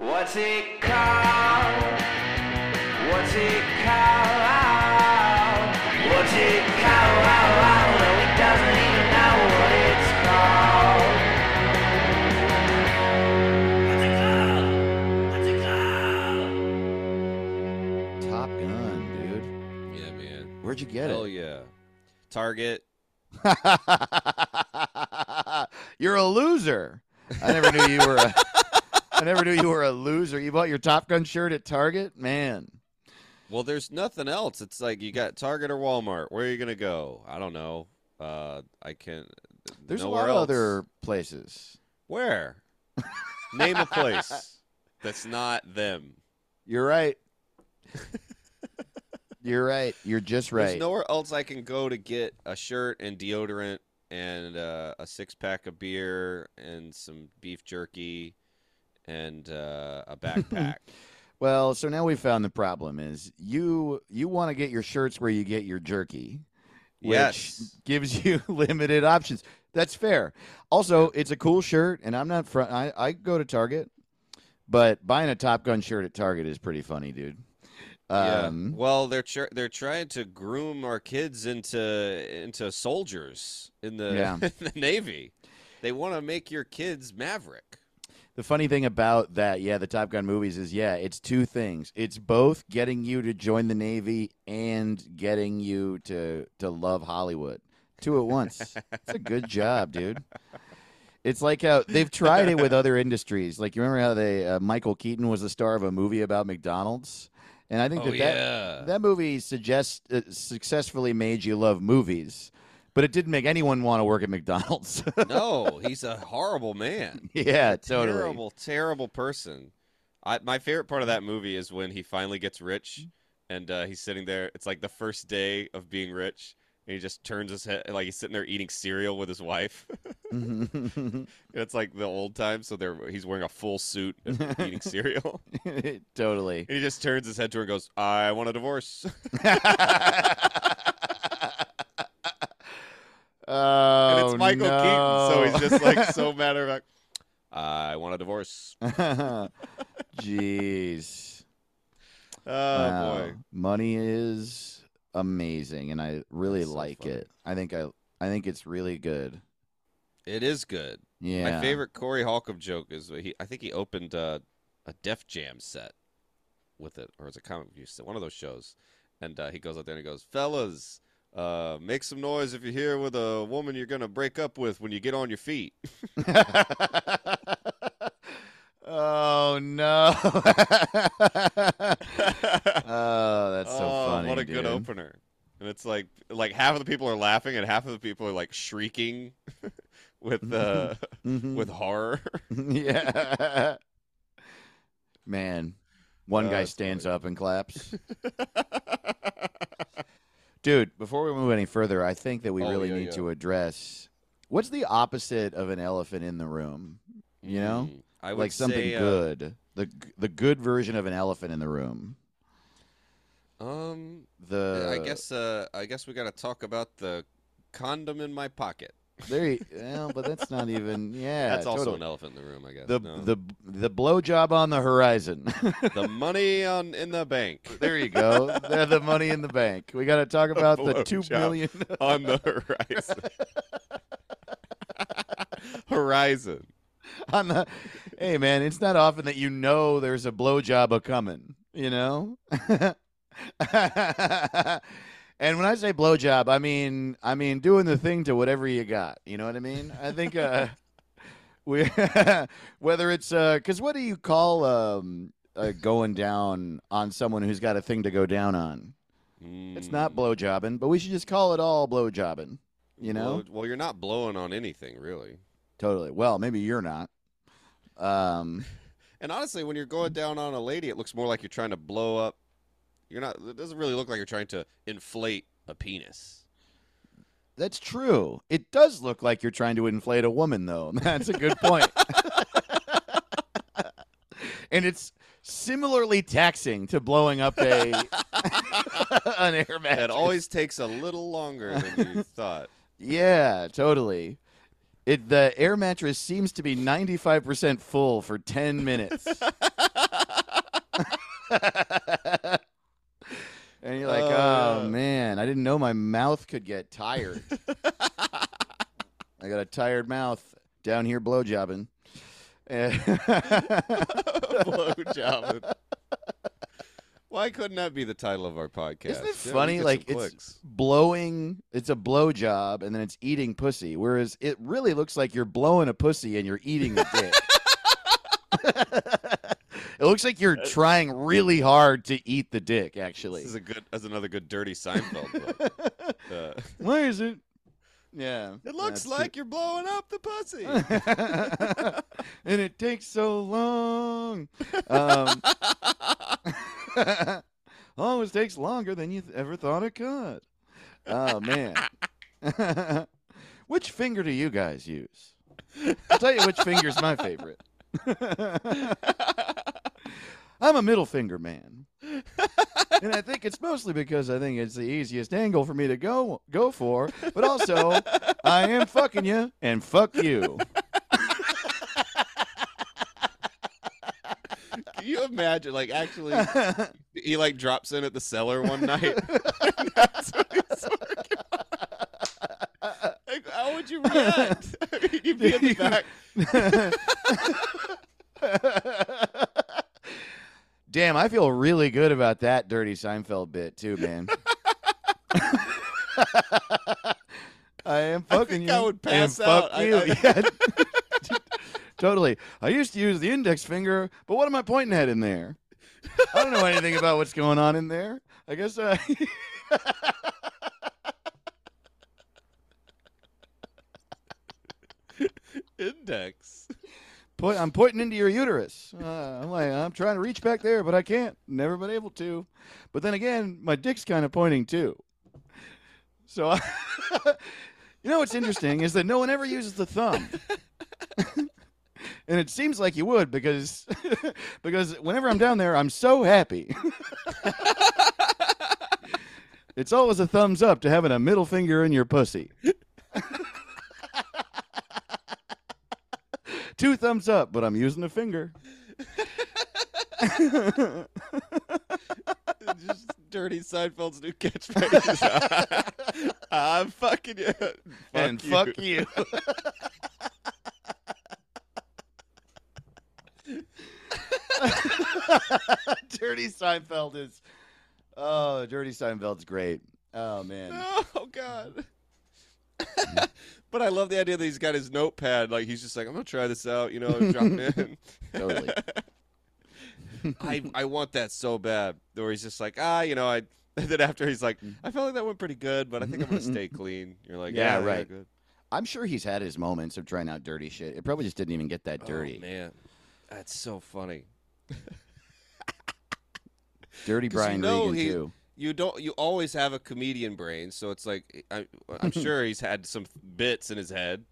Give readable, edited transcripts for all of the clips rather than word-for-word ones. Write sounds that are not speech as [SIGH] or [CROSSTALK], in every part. What's it called? What's it called? What's it called? No, he doesn't even know what it's called. What's it called? What's it called? Top Gun, dude. Yeah, man. Where'd you get it? Hell yeah. Target. You're a loser. I never knew you were a loser. You bought your Top Gun shirt at Target? Man. Well, there's nothing else. It's like you got Target or Walmart. Where are you going to go? I don't know. I can't. There's a lot of other places. Where? Name a place that's not them. You're right. You're right. You're just right. There's nowhere else I can go to get a shirt and deodorant and a six-pack of beer and some beef jerky and a backpack. Well, so now we found the problem is you want to get your shirts where you get your jerky, which gives you limited options. That's fair. Also, it's a cool shirt, and I'm not front. I go to Target, but buying a Top Gun shirt at Target is pretty funny, dude. Yeah. Well, they're trying to groom our kids into soldiers in the, in the Navy. They want to make your kids maverick. The funny thing about that, the Top Gun movies is, it's two things. It's both getting you to join the Navy and getting you to love Hollywood. Two at once. It's a good job, dude. It's like how they've tried it with other industries. Like, you remember how they Michael Keaton was the star of a movie about McDonald's? And I think that movie successfully made you love movies. But it didn't make anyone want to work at McDonald's. No, he's a horrible man. Yeah, totally. Terrible, terrible person. My favorite part of that movie is when he finally gets rich, and he's sitting there. It's like the first day of being rich, and he just turns his head. Like, he's sitting there eating cereal with his wife. It's like the old time, so he's wearing a full suit and eating cereal. Totally. And he just turns his head to her and goes, I want a divorce. Oh, and it's Michael Keaton, so he's just like so matter of fact. I want a divorce. Jeez. Oh, boy. Money is amazing, and I really like it. I think it's really good. It is good. Yeah. My favorite Corey Hawk joke is I think he opened a Def Jam set with it, or it's a comic view set, one of those shows, and he goes out there and he goes, "Fellas, make some noise if you're here with a woman you're gonna break up with when you get on your feet." Oh no. Oh, that's so funny. What a good opener. And it's like half of the people are laughing and half of the people are like shrieking with horror. Yeah. Man. One guy stands up and claps. Dude, before we move any further, I think that we need to address what's the opposite of an elephant in the room. You know, I would like something good, the good version of an elephant in the room. I guess we got to talk about the condom in my pocket. But that's not even that's also an elephant in the room, I guess. The blowjob on the horizon. The money in the bank. There you go. They're the money in the bank. We got to talk about the $2 billion on the horizon. Horizon. Hey man, it's not often that you know there's a blowjob a coming. You know. And when I say blowjob, I mean doing the thing to whatever you got. You know what I mean? I think whether it's because what do you call going down on someone who's got a thing to go down on? It's not blowjobbing, but we should just call it all blowjobbing. You know? Well, you're not blowing on anything, really. Totally. Well, maybe you're not. And honestly, when you're going down on a lady, it looks more like you're trying to blow up. It doesn't really look like you're trying to inflate a penis. That's true. It does look like you're trying to inflate a woman, though. That's a good point. And it's similarly taxing to blowing up an air mattress. It always takes a little longer than you thought. Yeah, totally. The air mattress seems to be 95% full for 10 minutes. And you're like, oh, man, I didn't know my mouth could get tired. I got a tired mouth down here blowjobbing. Blowjobbing. Why couldn't that be the title of our podcast? Isn't it funny? Yeah, like, it's blowing, it's a blowjob, and then it's eating pussy, whereas it really looks like you're blowing a pussy and you're eating a dick. It looks like you're trying really hard to eat the dick, actually. This is a good, that's another good Dirty Seinfeld book. Why is it? Yeah. It looks like you're blowing up the pussy. And it takes so long. Always takes longer than you ever thought it could. Oh, man. Which finger do you guys use? I'll tell you which finger's my favorite. I'm a middle finger man. And I think it's mostly because I think it's the easiest angle for me to go for, but also I am fucking you and fuck you. Can you imagine, like, actually, he, like, drops in at the cellar one night, and that's what he's working on. Like, how would you react? I mean, you'd be in the back. Damn, I feel really good about that Dirty Seinfeld bit, too, man. I am fucking you. I would pass out. Fuck you. Yeah. Totally. I used to use the index finger, but what am I pointing at in there? I don't know anything about what's going on in there. I guess I... Index. I'm pointing into your uterus. I'm trying to reach back there, but I can't. Never been able to. But then again, my dick's kind of pointing too. So, you know what's interesting is that no one ever uses the thumb. And it seems like you would because whenever I'm down there, I'm so happy. It's always a thumbs up to having a middle finger in your pussy. 2 thumbs up, but I'm using a finger. Just Dirty Seinfeld's new catchphrase. I'm fucking you. And fuck you. Dirty Seinfeld is... Oh, Dirty Seinfeld's great. Oh, man. Oh, God. But I love the idea that he's got his notepad. Like, he's just like, I'm going to try this out, you know, and drop it in. Totally. I want that so bad. Or he's just like, you know, and then after he's like, I felt like that went pretty good, but I think I'm going to stay clean. You're like, yeah, right. Good. I'm sure he's had his moments of trying out dirty shit. It probably just didn't even get that dirty. Oh, man. That's so funny. Dirty Brian Regan, too. You don't. You always have a comedian brain, so it's like I'm sure he's had some bits in his head,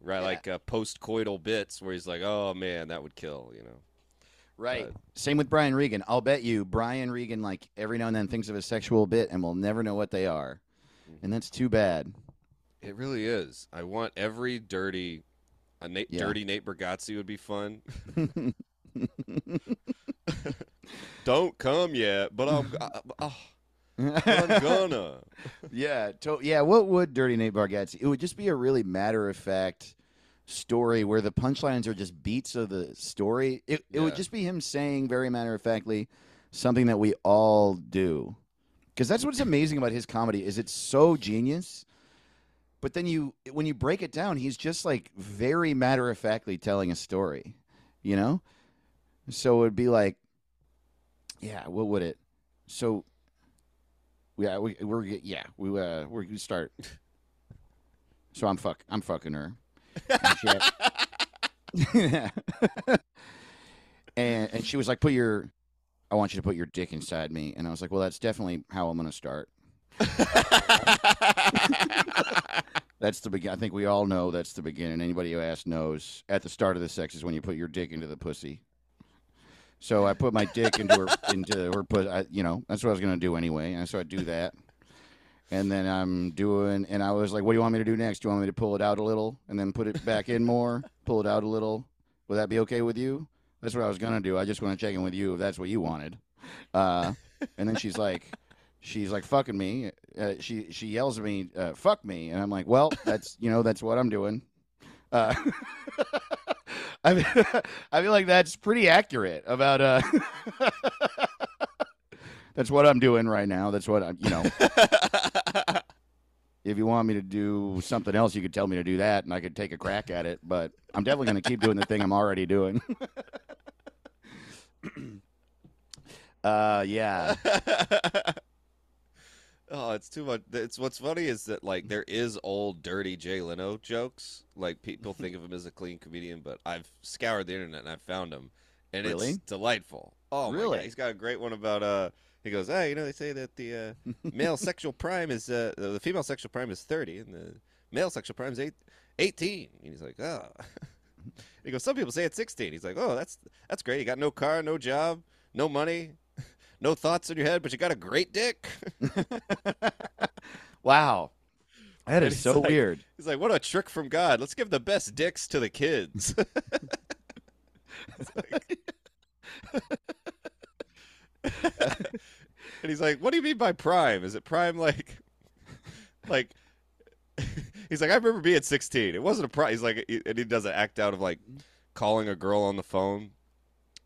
right? Yeah. Like post-coital bits where he's like, "Oh man, that would kill," you know. Right. Same with Brian Regan. I'll bet you Brian Regan, like, every now and then thinks of a sexual bit, and we'll never know what they are, and that's too bad. It really is. I want every dirty, dirty Nate Bargatze would be fun. Don't come yet, but I'm gonna. Yeah. What would Dirty Nate Bargatze? It would just be a really matter-of-fact story where the punchlines are just beats of the story. It would just be him saying very matter-of-factly something that we all do, because that's what's amazing about his comedy is it's so genius. But then when you break it down, he's just like very matter-of-factly telling a story, you know. So it would be like, yeah, what would it? So. Yeah, we start. So I'm fucking her. And she was like, I want you to put your dick inside me. And I was like, well, that's definitely how I'm gonna start. That's the beginning. I think we all know that's the beginning. Anybody who asks knows. At the start of the sex is when you put your dick into the pussy. So I put my dick into her pussy. You know, that's what I was gonna do anyway, and so I do that, And then I'm doing, and I was like, what do you want me to do next? Do you want me to pull it out a little and then put it back in more? Pull it out a little? Would that be okay with you? That's what I was going to do. I just want to check in with you if that's what you wanted. And then she's like, fucking me. She yells at me, fuck me. And I'm like, well, that's, you know, that's what I'm doing. I feel like that's pretty accurate about, that's what I'm doing right now. That's what I'm, you know. If you want me to do something else, you could tell me to do that, and I could take a crack at it. But I'm definitely going to keep doing the thing I'm already doing. Yeah. Oh, it's too much. It's what's funny is that like there is old dirty Jay Leno jokes. Like people think of him as a clean comedian, but I've scoured the internet and I've found him, and really? It's delightful. Oh, really? My God. He's got a great one about He goes, hey, you know, they say that the male sexual prime is, the female sexual prime is 30, and the male sexual prime is 18. And he's like, oh. He goes, some people say it's 16. He's like, oh, that's great. You got no car, no job, no money, no thoughts in your head, but you got a great dick. Wow. That is so like, weird. He's like, what a trick from God. Let's give the best dicks to the kids. It's like... And he's like, what do you mean by prime? Is it prime like he's like, I remember being 16. It wasn't a prime. He's like, and he does an act out of like calling a girl on the phone,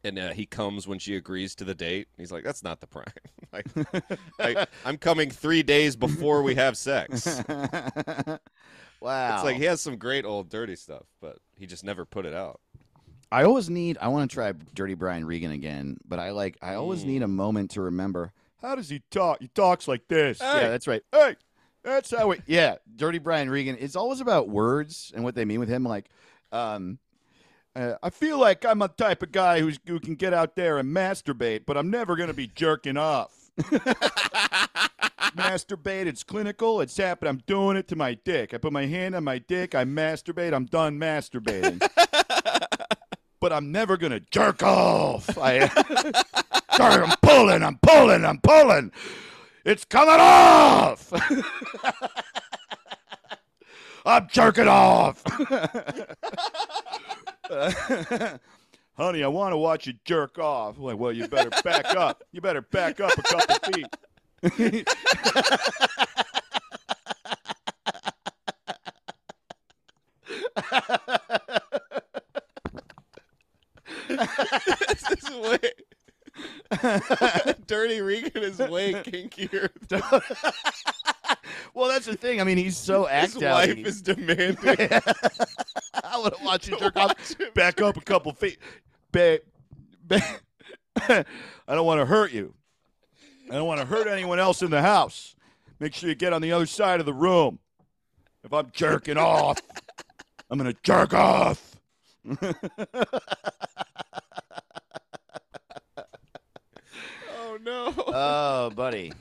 and he comes when she agrees to the date. And he's like, that's not the prime. Like, I'm coming 3 days before we have sex. Wow. It's like he has some great old dirty stuff, but he just never put it out. I want to try Dirty Brian Regan again, but I always need a moment to remember. How does he talk? He talks like this. Hey. Yeah, that's right. Hey, that's how it. Yeah, Dirty Brian Regan. It's always about words and what they mean with him. Like, I feel like I'm a type of guy who can get out there and masturbate, but I'm never going to be jerking off. Masturbate, it's clinical, it's happened. I'm doing it to my dick. I put my hand on my dick, I masturbate, I'm done masturbating. But I'm never going to jerk off. Sorry, I'm pulling. It's coming off. I'm jerking off. Honey, I want to watch you jerk off. I'm like, well, you better back up. You better back up a couple feet. This is way... Dirty Regan is way kinkier. Well, that's the thing. I mean, he's so active. His wife is demanding. I want to watch you jerk off. Back up a couple feet. I don't want to hurt you. I don't want to hurt anyone else in the house. Make sure you get on the other side of the room. If I'm jerking off, I'm going to jerk off. Oh no! Oh, buddy,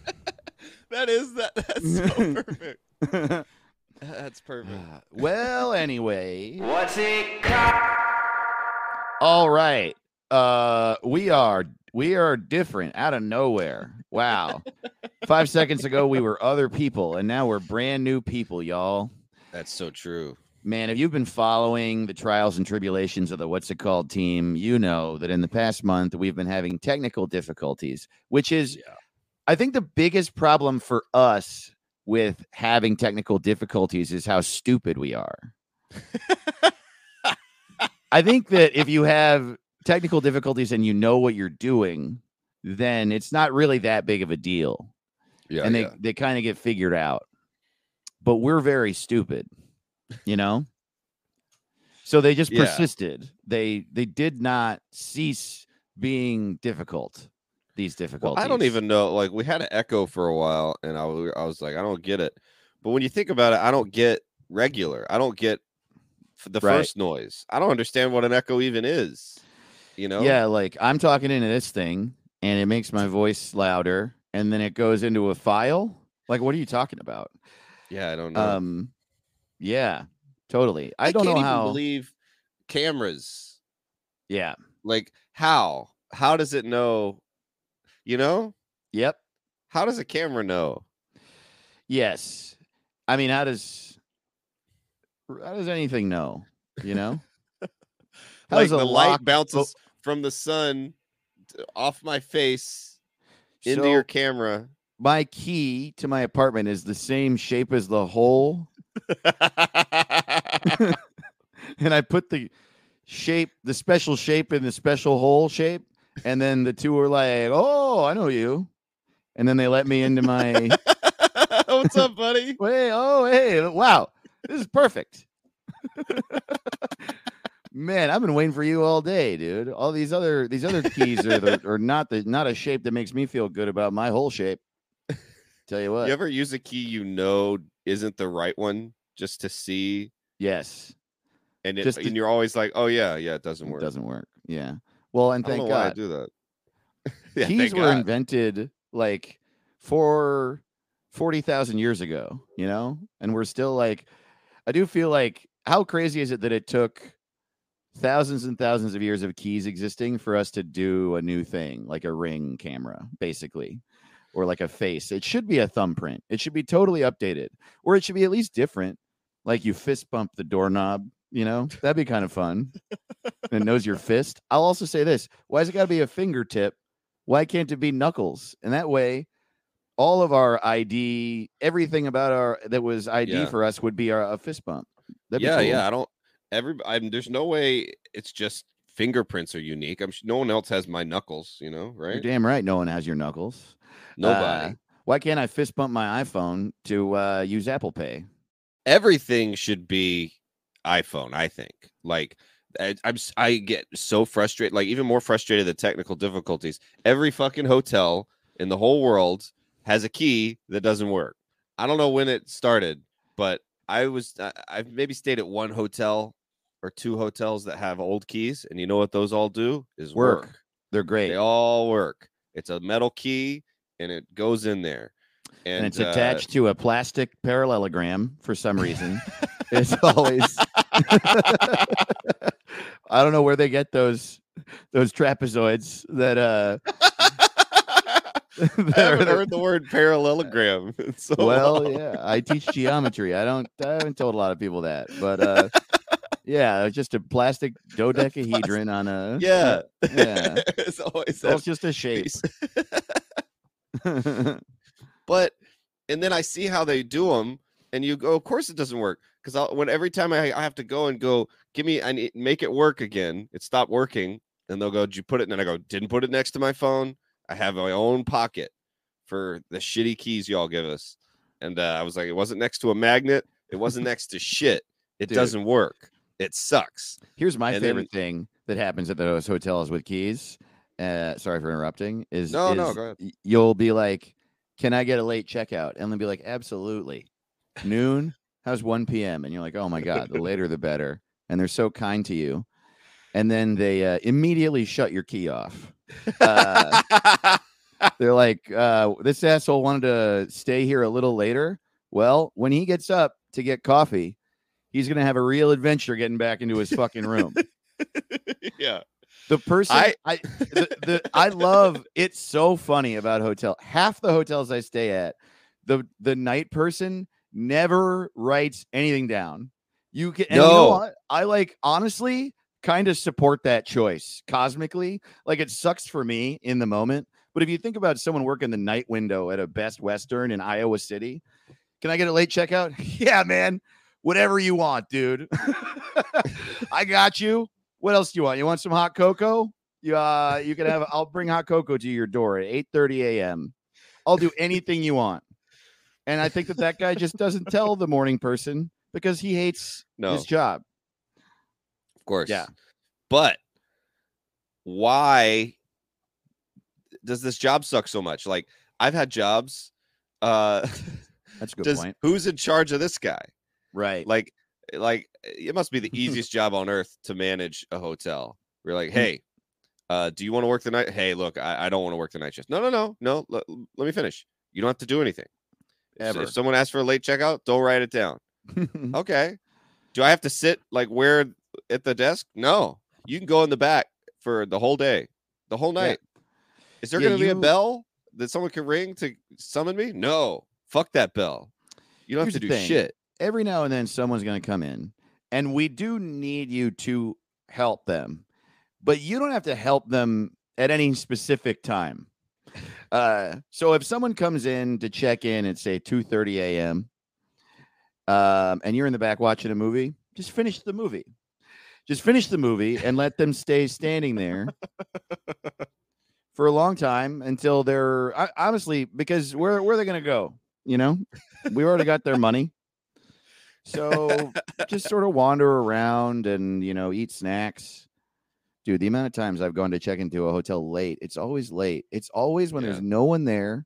that's so perfect. That's perfect. Well, anyway, what's it called? All right, we are different out of nowhere. Wow, 5 seconds ago we were other people, and now we're brand new people, y'all. That's so true. Man, if you've been following the trials and tribulations of the What's It Called team, you know that in the past month, we've been having technical difficulties, which is, yeah. I think the biggest problem for us with having technical difficulties is how stupid we are. I think that if you have technical difficulties and you know what you're doing, then it's not really that big of a deal. Yeah, and they kind of get figured out. But we're very stupid. You know, so they just persisted. They did not cease being difficult. These difficulties. Well, I don't even know. Like we had an echo for a while, and I was like, I don't get it. But when you think about it, I don't get regular. I don't get the first noise. I don't understand what an echo even is. You know? Yeah, like I'm talking into this thing, and it makes my voice louder, and then it goes into a file. Like, what are you talking about? Yeah, I don't know. Yeah, totally. I don't know how. Even believe cameras. Yeah. Like how does it know, you know? Yep. How does a camera know? Yes. I mean, how does anything know, you know? Like the light bounces from the sun off my face into your camera. My key to my apartment is the same shape as the hole. And I put the special shape in the special hole shape. And then the two were like, oh, I know you. And then they let me into my. What's up, buddy? Hey, wow. This is perfect. Man, I've been waiting for you all day, dude. All these other keys are not a shape that makes me feel good about my whole shape. Tell you what. You ever use a key you know isn't the right one just to see? Yes. And you're always like, oh, yeah, it doesn't work. It doesn't work. Yeah. Well, and thank God. I don't know why I do that. Yeah, keys were invented like 40,000 years ago, you know? And we're still like, I do feel like, how crazy is it that it took thousands and thousands of years of keys existing for us to do a new thing, like a ring camera, basically, or like a face? It should be a thumbprint. It should be totally updated, or it should be at least different. Like you fist bump the doorknob, you know, that'd be kind of fun. And it knows your fist. I'll also say this. Why has it got to be a fingertip? Why can't it be knuckles? And that way, all of our ID, everything about our that was ID for us would be a fist bump. That'd be cool. There's no way it's just fingerprints are unique. I'm sure no one else has my knuckles, you know, right? You're damn right. No one has your knuckles. Nobody. Why can't I fist bump my iPhone to use Apple Pay? Everything should be iPhone, I think. Like, I get so frustrated, like even more frustrated at the technical difficulties. Every fucking hotel in the whole world has a key that doesn't work. I don't know when it started, but I've maybe stayed at one hotel or two hotels that have old keys, and you know what those all do is work. They're great. They all work. It's a metal key, and it goes in there. And it's attached to a plastic parallelogram for some reason. It's always... I don't know where they get those trapezoids that... I haven't heard the word parallelogram. So well, long. Yeah, I teach geometry. I haven't told a lot of people that, but yeah, just a plastic dodecahedron on a. Yeah, yeah. It's always that's just a shape. But and then I see how they do them, and you go, of course it doesn't work, because every time I have to go give me make it work again. It stopped working, and they'll go, did you put it? And then I go, didn't put it next to my phone. I have my own pocket for the shitty keys y'all give us. And I was like, it wasn't next to a magnet. It wasn't next to shit. It doesn't work. It sucks. Here's my favorite thing that happens at those hotels with keys. Sorry for interrupting. No, go ahead. You'll be like, can I get a late checkout? And they'll be like, absolutely. Noon? How's 1 p.m.? And you're like, oh, my God, the later, the better. And they're so kind to you. And then they immediately shut your key off. They're like, this asshole wanted to stay here a little later. Well, when he gets up to get coffee, he's going to have a real adventure getting back into his fucking room. Yeah. The person I love. It's so funny about hotel. Half the hotels I stay at, the night person never writes anything down. You can. And no. You know what? I like, honestly, kind of support that choice cosmically. Like, it sucks for me in the moment, but if you think about someone working the night window at a Best Western in Iowa City, can I get a late checkout? Yeah, man, whatever you want, dude. I got you. What else do you want? You want some hot cocoa? You can have, I'll bring hot cocoa to your door at 8:30 a.m. I'll do anything you want. And I think that guy just doesn't tell the morning person because he hates his job. Course. Yeah. But why does this job suck so much? Like, I've had jobs. That's a good point. Who's in charge of this guy? Right. Like it must be the easiest job on earth to manage a hotel. We're like, hey, do you want to work the night? Hey, look, I don't want to work the night shift. No. Let me finish. You don't have to do anything. Ever. If someone asks for a late checkout, don't write it down. Okay. Do I have to sit like where at the desk? No, you can go in the back for the whole day, the whole night. Yeah. Is there going to be a bell that someone can ring to summon me? No, fuck that bell. You don't have to do shit. Every now and then someone's going to come in, and we do need you to help them, but you don't have to help them at any specific time. So if someone comes in to check in at, say, 2:30 a.m. And you're in the back watching a movie, just finish the movie. Just finish the movie and let them stay standing there for a long time until they're honestly, because where are they going to go? You know, we already got their money. So just sort of wander around and, you know, eat snacks. Dude, the amount of times I've gone to check into a hotel late. It's always when there's no one there.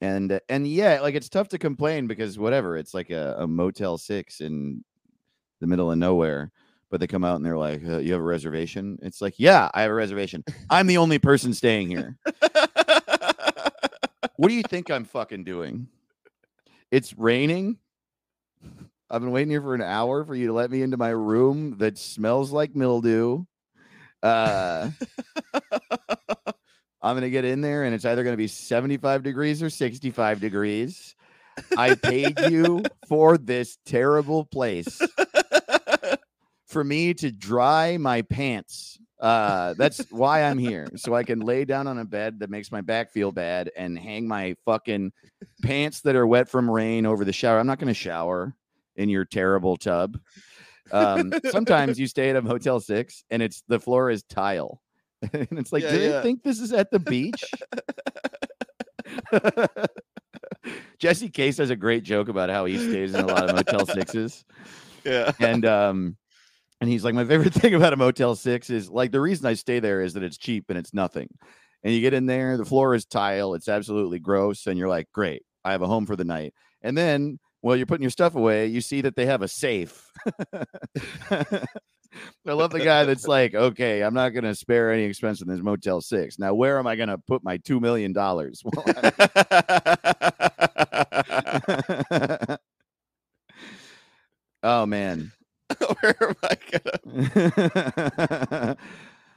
And yeah, like it's tough to complain because whatever, it's like a Motel 6 in the middle of nowhere. But they come out and they're like, you have a reservation? It's like, yeah, I have a reservation. I'm the only person staying here. What do you think I'm fucking doing? It's raining. I've been waiting here for an hour for you to let me into my room that smells like mildew. I'm going to get in there and it's either going to be 75 degrees or 65 degrees. I paid you for this terrible place. For me to dry my pants. That's why I'm here. So I can lay down on a bed that makes my back feel bad and hang my fucking pants that are wet from rain over the shower. I'm not going to shower in your terrible tub. Sometimes you stay at a Motel 6 and it's the floor is tile. And it's like, do you think this is at the beach? Jesse Case has a great joke about how he stays in a lot of Motel 6s. Yeah. And he's like, my favorite thing about a Motel 6 is like the reason I stay there is that it's cheap and it's nothing. And you get in there, the floor is tile. It's absolutely gross. And you're like, great, I have a home for the night. And then while you're putting your stuff away, you see that they have a safe. I love the guy that's like, okay, I'm not going to spare any expense in this Motel 6. Now, where am I going to put my $2 million? Well, oh, man. Where am I gonna?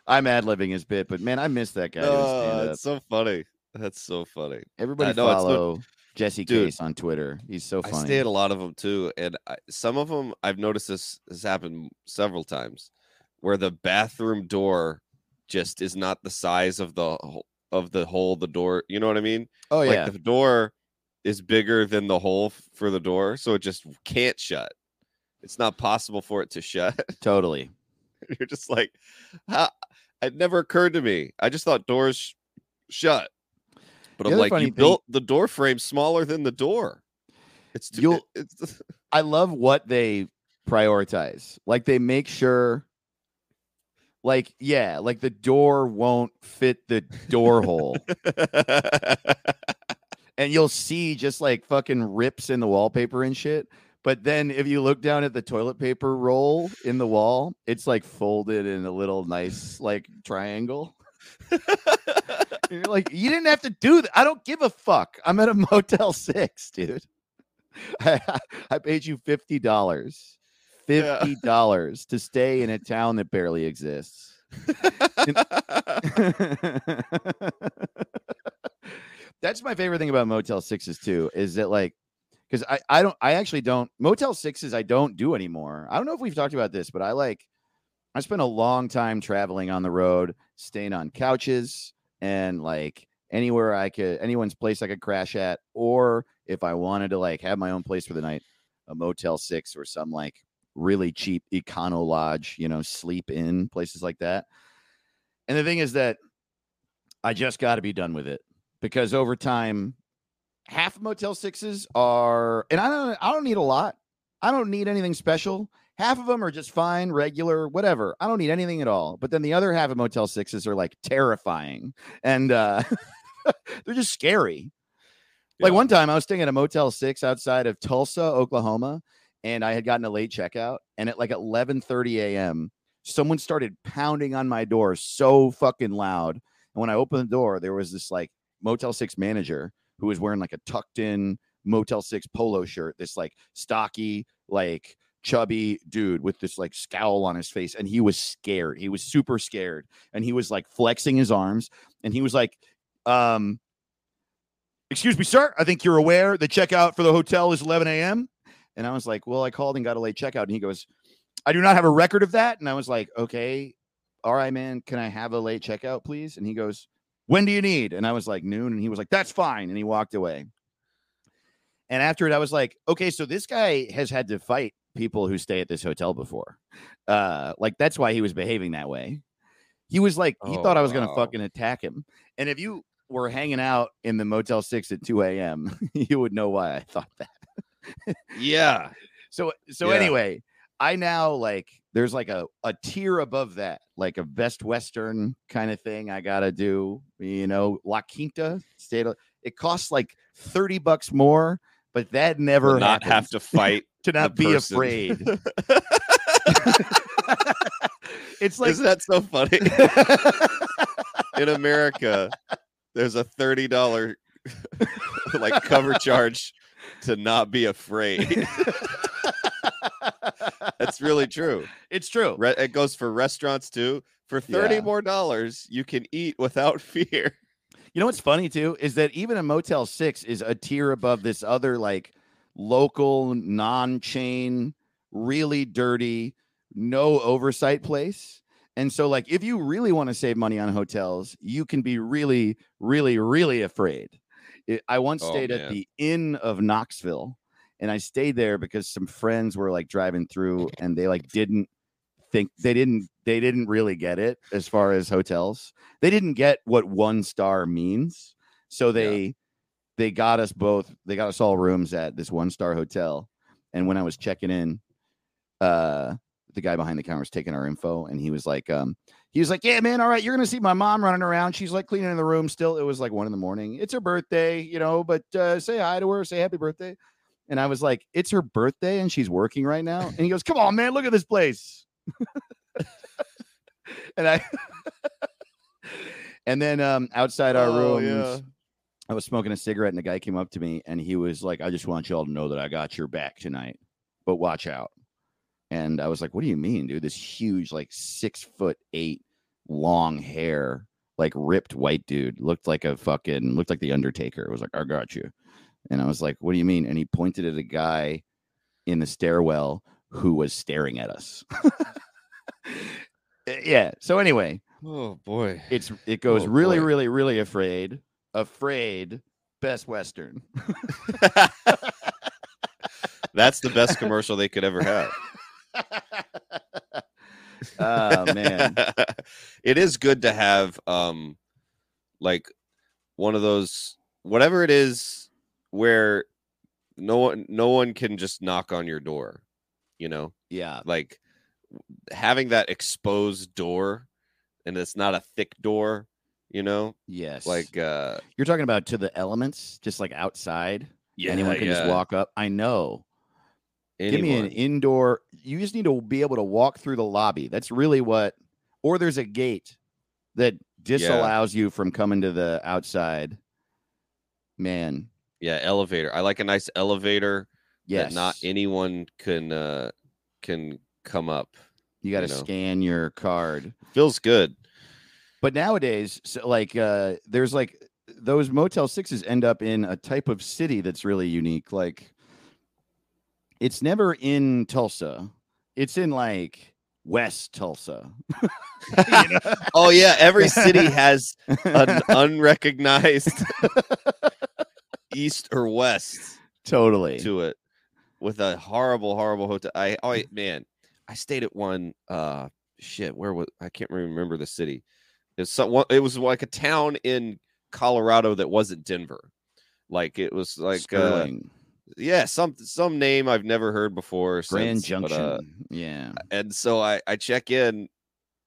I'm ad-libbing his bit, but man, I miss that guy. Oh, that's so funny. That's so funny. Everybody follow Jesse Case on Twitter. He's so funny. I stay at a lot of them too, and some of them I've noticed this has happened several times, where the bathroom door just is not the size of the hole the door. You know what I mean? Oh yeah. Like the door is bigger than the hole for the door, so it just can't shut. It's not possible for it to shut. Totally. You're just like, it never occurred to me. I just thought doors shut. But I'm like, you built the door frame smaller than the door. I love what they prioritize. Like they make sure. Like, yeah, like the door won't fit the door hole. And you'll see just like fucking rips in the wallpaper and shit. But then if you look down at the toilet paper roll in the wall, it's like folded in a little nice like triangle. You're like, you didn't have to do that. I don't give a fuck. I'm at a Motel 6, dude. I paid you $50. $50 to stay in a town that barely exists. That's my favorite thing about Motel 6s too, is that like, because I actually don't Motel 6s I don't do anymore. I don't know if we've talked about this, but I spent a long time traveling on the road, staying on couches and like anyone's place I could crash at, or if I wanted to like have my own place for the night, a Motel 6 or some like really cheap Econo Lodge, you know, sleep in places like that. And the thing is that I just got to be done with it, because over time, half Motel 6s are, and I don't need a lot. I don't need anything special. Half of them are just fine, regular, whatever. I don't need anything at all. But then the other half of Motel 6s are like terrifying. And they're just scary. Yeah. Like one time I was staying at a Motel 6 outside of Tulsa, Oklahoma, and I had gotten a late checkout. And at like 11:30 a.m., someone started pounding on my door so fucking loud. And when I opened the door, there was this like Motel 6 manager who was wearing like a tucked in Motel 6 polo shirt, this like stocky, like chubby dude with this like scowl on his face. And he was scared. He was super scared. And he was like flexing his arms. And he was like, excuse me, sir, I think you're aware the checkout for the hotel is 11 a.m. And I was like, well, I called and got a late checkout. And he goes, I do not have a record of that. And I was like, okay, all right, man, can I have a late checkout, please? And he goes, when do you need? And I was like, noon. And he was like, that's fine. And he walked away. And after it, I was like, okay, so this guy has had to fight people who stay at this hotel before. Like, that's why he was behaving that way. He was like, he thought I was going to fucking attack him. And if you were hanging out in the Motel 6 at 2 a.m., you would know why I thought that. Yeah. So anyway, I now, like, there's like a tier above that, like a Best Western kind of thing I got to do. You know, La Quinta. It costs like $30 more, but that never to not happens. Have to fight. To not be person. Afraid. It's like, isn't that so funny? In America, there's a $30 like cover charge to not be afraid. That's really true. It's true. It goes for restaurants too. For $30 more, you can eat without fear. You know what's funny too is that even a Motel 6 is a tier above this other like local non-chain, really dirty, no oversight place. And so like if you really want to save money on hotels, you can be really, really, really afraid. I once stayed at the Inn of Knoxville, and I stayed there because some friends were like driving through, and they like didn't think they didn't really get it as far as hotels. They didn't get what 1-star means. So they got us both. They got us all rooms at this 1-star hotel. And when I was checking in, the guy behind the counter was taking our info, and he was like, yeah, man, all right, you're gonna see my mom running around. She's like cleaning in the room still. It was like 1 a.m. It's her birthday, you know, but say hi to her, say happy birthday. And I was like, it's her birthday and she's working right now. And he goes, come on, man, look at this place. And I and then outside our rooms, I was smoking a cigarette, and the guy came up to me, and he was like, I just want y'all to know that I got your back tonight, but watch out. And I was like, what do you mean, dude? This huge, like 6'8", long hair, like ripped white dude looked like the Undertaker. It was like, I got you. And I was like, what do you mean? And he pointed at a guy in the stairwell who was staring at us. Yeah. So anyway. Oh, boy. It goes really, really, really afraid, Best Western. That's the best commercial they could ever have. Oh, man. It is good to have like one of those, whatever it is, where no one can just knock on your door, you know? Yeah. Like having that exposed door, and it's not a thick door, you know? Yes. Like you're talking about to the elements, just like outside. Yeah. Anyone can just walk up. I know. Anyone. Give me an indoor. You just need to be able to walk through the lobby. That's really what, or there's a gate that disallows you from coming to the outside. Man. Yeah, elevator. I like a nice elevator that not anyone can come up. You got to scan your card. Feels good. But nowadays, so like there's like those Motel 6s end up in a type of city that's really unique. Like it's never in Tulsa. It's in like West Tulsa. You know? [LAUGHS] Oh, yeah. Every city has an unrecognized east or west totally to it, with a horrible hotel. I stayed at one I can't remember the city. It was like a town in Colorado that wasn't Denver. Like it was like some name I've never heard before. Grand since, Junction. But, and so I check in,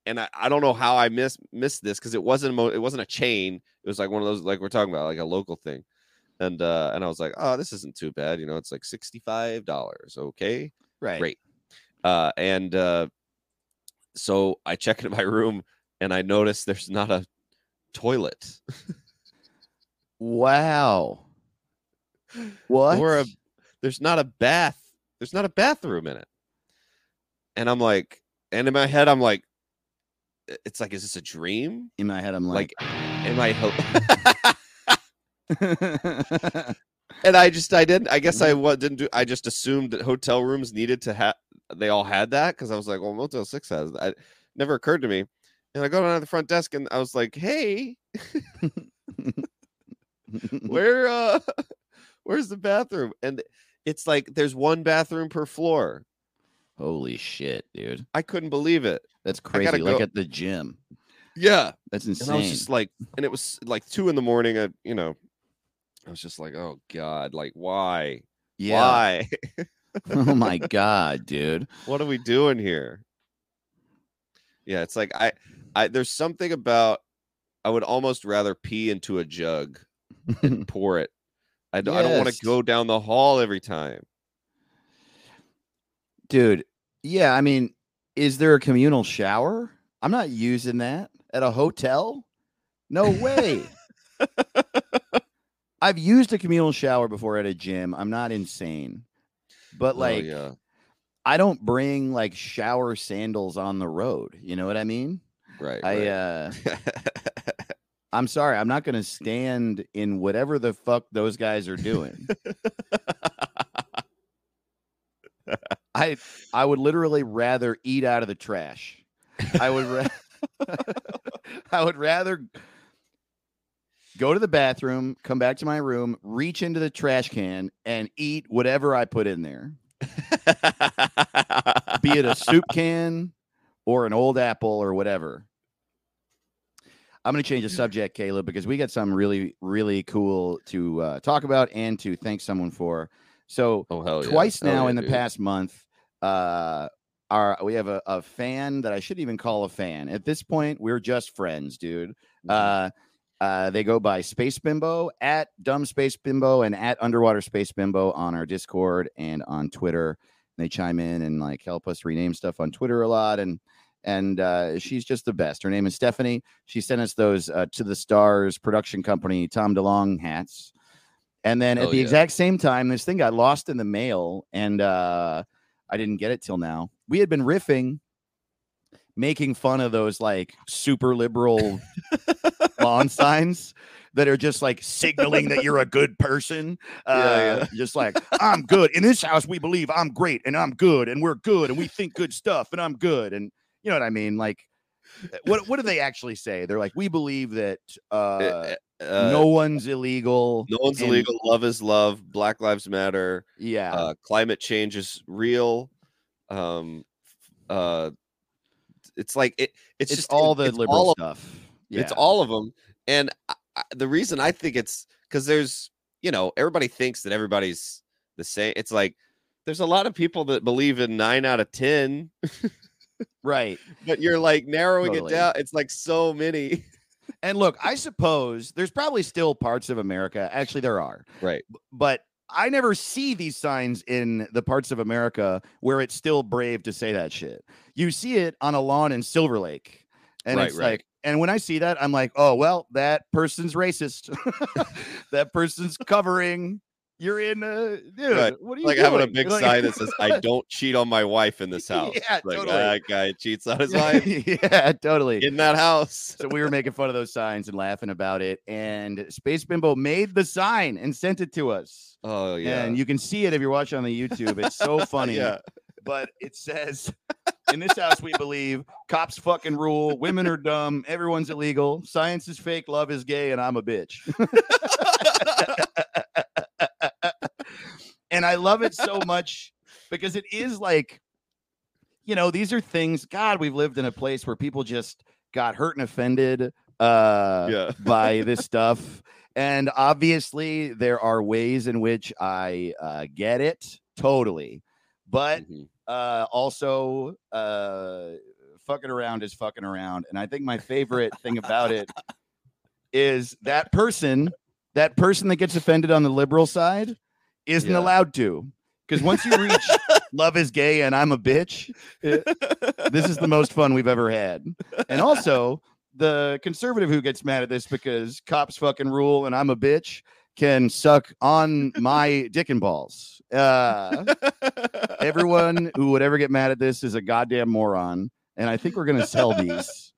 and I don't know how I missed this, because it wasn't a chain. It was like one of those, like we're talking about, like a local thing. And I was like, oh, this isn't too bad. You know, it's like $65. Okay. Right. Great. So I check into my room, and I notice there's not a toilet. Wow. What? Or there's not a bath. There's not a bathroom in it. And I'm like, and in my head, I'm like, it's like, is this a dream? In my head, I'm like, am I And I just assumed that hotel rooms needed to have, they all had that, because I was like, well, Motel 6 has that. It never occurred to me. And I go down to the front desk and I was like, hey, where's the bathroom? And it's like, there's one bathroom per floor. Holy shit, dude. I couldn't believe it. That's crazy. Like at the gym. Yeah. That's insane. And I was just like, and it was like 2 a.m. I was just like, oh God, like why? Yeah. Why? Oh my God, dude. What are we doing here? Yeah, it's like I there's something about, I would almost rather pee into a jug and pour it. I don't want to go down the hall every time. Dude, yeah, I mean, is there a communal shower? I'm not using that at a hotel. No way. I've used a communal shower before at a gym. I'm not insane. But like, I don't bring like shower sandals on the road. You know what I mean? Right. I'm sorry. I'm not going to stand in whatever the fuck those guys are doing. I would literally rather eat out of the trash. I would rather go to the bathroom, come back to my room, reach into the trash can, and eat whatever I put in there. Be it a soup can or an old apple or whatever. I'm going to change the subject, Caleb, because we got something really, really cool to talk about and to thank someone for. So twice now in the past month, we have a fan that I shouldn't even call a fan. At this point, we're just friends, dude. They go by Space Bimbo, at Dumb Space Bimbo, and at Underwater Space Bimbo on our Discord and on Twitter. And they chime in and like help us rename stuff on Twitter a lot. And she's just the best. Her name is Stephanie. She sent us those To the Stars production company Tom DeLonge hats. And then at the exact same time, this thing got lost in the mail, and I didn't get it till now. We had been riffing, making fun of those like super liberal lawn signs that are just like signaling that you're a good person. Just like, I'm good. In this house, we believe I'm great and I'm good and we're good and we think good stuff and I'm good. And you know what I mean? Like, what do they actually say? They're like, we believe that no one's illegal. No one's illegal. Love is love. Black Lives Matter. Yeah. Climate change is real. It's like it's just all the liberal stuff. Yeah. It's all of them. And the reason I think it's because there's, everybody thinks that everybody's the same. It's like there's a lot of people that believe in 9 out of 10. Right. But you're like narrowing it down. It's like so many. And look, I suppose there's probably still parts of America. Actually, there are. Right. But I never see these signs in the parts of America where it's still brave to say that shit. You see it on a lawn in Silver Lake. And like, and when I see that, I'm like, oh, well, that person's racist. That person's covering. You're in dude, right. What are you like doing? Having a big sign that says, I don't cheat on my wife in this house. Yeah, like, totally. That guy cheats on his wife. Yeah, totally. In that house. So we were making fun of those signs and laughing about it. And Space Bimbo made the sign and sent it to us. Oh, yeah. And you can see it if you're watching on the YouTube. It's so funny. Yeah. But it says, in this house, we believe cops fucking rule. Women are dumb. Everyone's illegal. Science is fake. Love is gay. And I'm a bitch. And I love it so much because it is like, these are things, God, we've lived in a place where people just got hurt and offended by this stuff. And obviously there are ways in which I get it totally. But also fucking around is fucking around. And I think my favorite thing about it is that person that gets offended on the liberal side isn't allowed to, because once you reach love is gay and I'm a bitch, this is the most fun we've ever had. And also the conservative who gets mad at this because cops fucking rule and I'm a bitch can suck on my dick and balls. Everyone who would ever get mad at this is a goddamn moron. And I think we're going to sell these.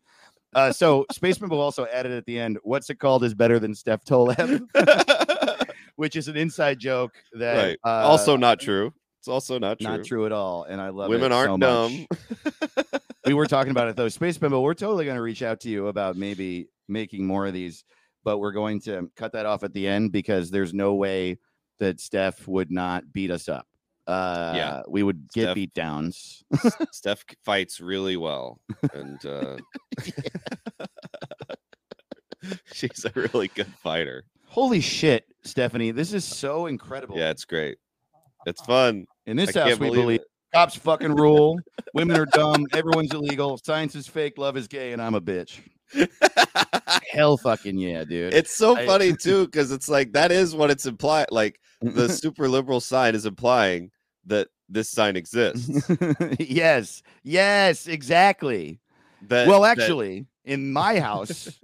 So Space Bimbo also added at the end, what's it called is better than Steph Tolev. which is an inside joke that also not true. It's also not true. Not true at all. And I love women it aren't so dumb. We were talking about it though, Space Bimbo. We're totally going to reach out to you about maybe making more of these, but we're going to cut that off at the end because there's no way that Steph would not beat us up. Yeah, we would get beat downs. Steph fights really well, and she's a really good fighter. Holy shit, Stephanie! This is so incredible. Yeah, it's great. It's fun. In this house, we believe cops fucking rule. Women are dumb. Everyone's illegal. Science is fake. Love is gay, and I'm a bitch. Hell fucking yeah, dude. It's so funny too, because it's like that is what it's implied. Like the super liberal side is implying that this sign exists. Yes, exactly. That, well, actually, that... in my house.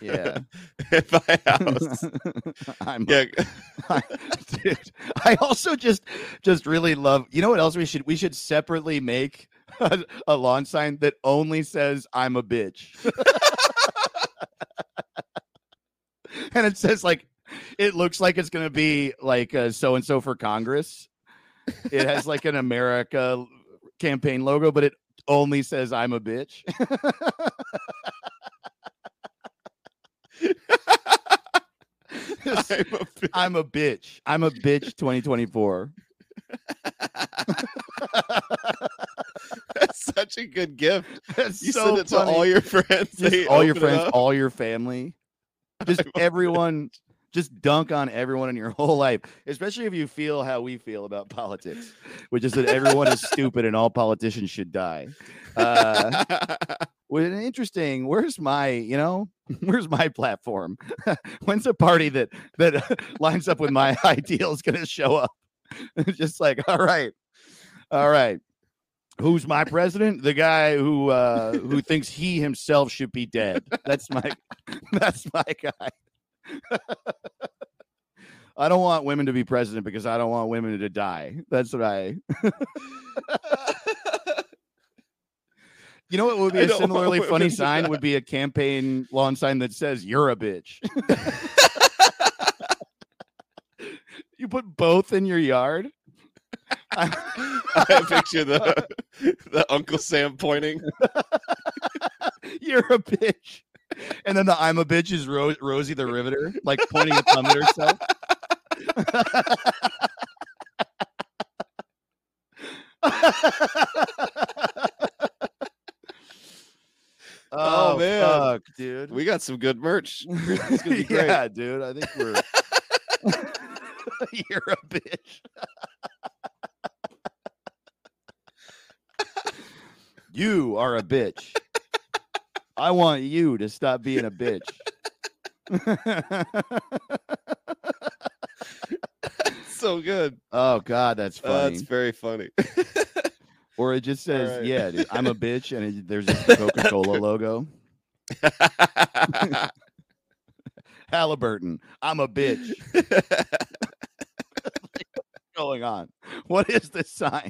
Yeah, in my house. Dude, I also just really love. You know what else we should separately make a lawn sign that only says "I'm a bitch," and it says like it looks like it's gonna be like so and so for Congress. It has like an America campaign logo, but it only says "I'm a bitch." I'm a bitch. I'm a bitch 2024. That's such a good gift. That's you so send it funny. To all your friends. Just all your friends, all your family. Just everyone. Just dunk on everyone in your whole life. Especially if you feel how we feel about politics, which is that everyone is stupid and all politicians should die. With an interesting, where's my platform? When's a party that lines up with my ideals going to show up? Just like, all right. Who's my president? The guy who thinks he himself should be dead. That's my guy. I don't want women to be president because I don't want women to die. That's what I. You know what would be a similarly funny sign would be a campaign lawn sign that says "You're a bitch." You put both in your yard. I picture the Uncle Sam pointing. You're a bitch, and then the "I'm a bitch" is Rosie the Riveter, like pointing a thumb at herself. Oh man, fuck, dude, we got some good merch. It's gonna be great. Yeah, dude, I think we're. You're a bitch. You are a bitch. I want you to stop being a bitch. So good. Oh God, that's funny. That's very funny. Or it just says, right. Yeah, dude, I'm a bitch, and there's a Coca-Cola logo. Halliburton, I'm a bitch. What's going on? What is this sign?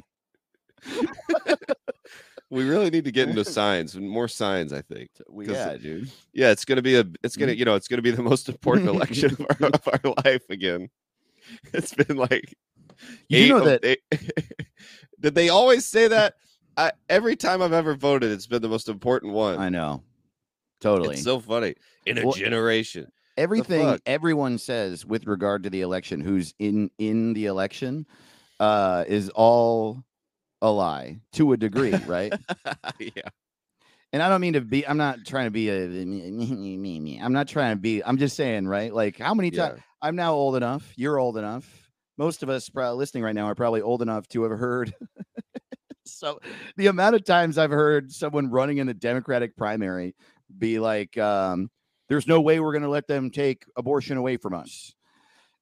We really need to get into signs, more signs, I think. Yeah, dude. Yeah, it's gonna be the most important election of our life again. It's been like. You know that did they always say that? Every time I've ever voted, it's been the most important one. I know, totally. It's so funny. In a generation, everything everyone says with regard to the election, who's in the election, is all a lie to a degree, right? Yeah. And I don't mean to be. I'm not trying to be a. I'm not trying to be. I'm just saying, right? Like how many times? I'm now old enough. You're old enough. Most of us listening right now are probably old enough to have heard. So the amount of times I've heard someone running in the Democratic primary be like, there's no way we're going to let them take abortion away from us.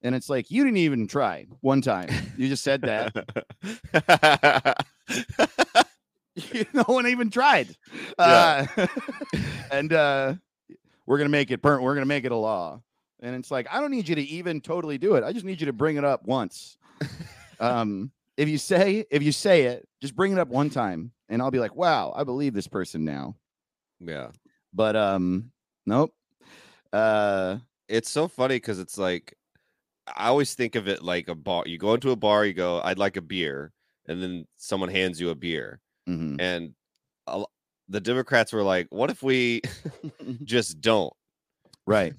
And it's like, you didn't even try one time. You just said that. No one even tried. Yeah. And we're going to make it a law. And it's like, I don't need you to even totally do it. I just need you to bring it up once. If you say it, just bring it up one time and I'll be like, wow, I believe this person now. Yeah. But nope. it's so funny because it's like, I always think of it like a bar. You go into a bar, you go, I'd like a beer. And then someone hands you a beer. Mm-hmm. And the Democrats were like, what if we just don't? Right.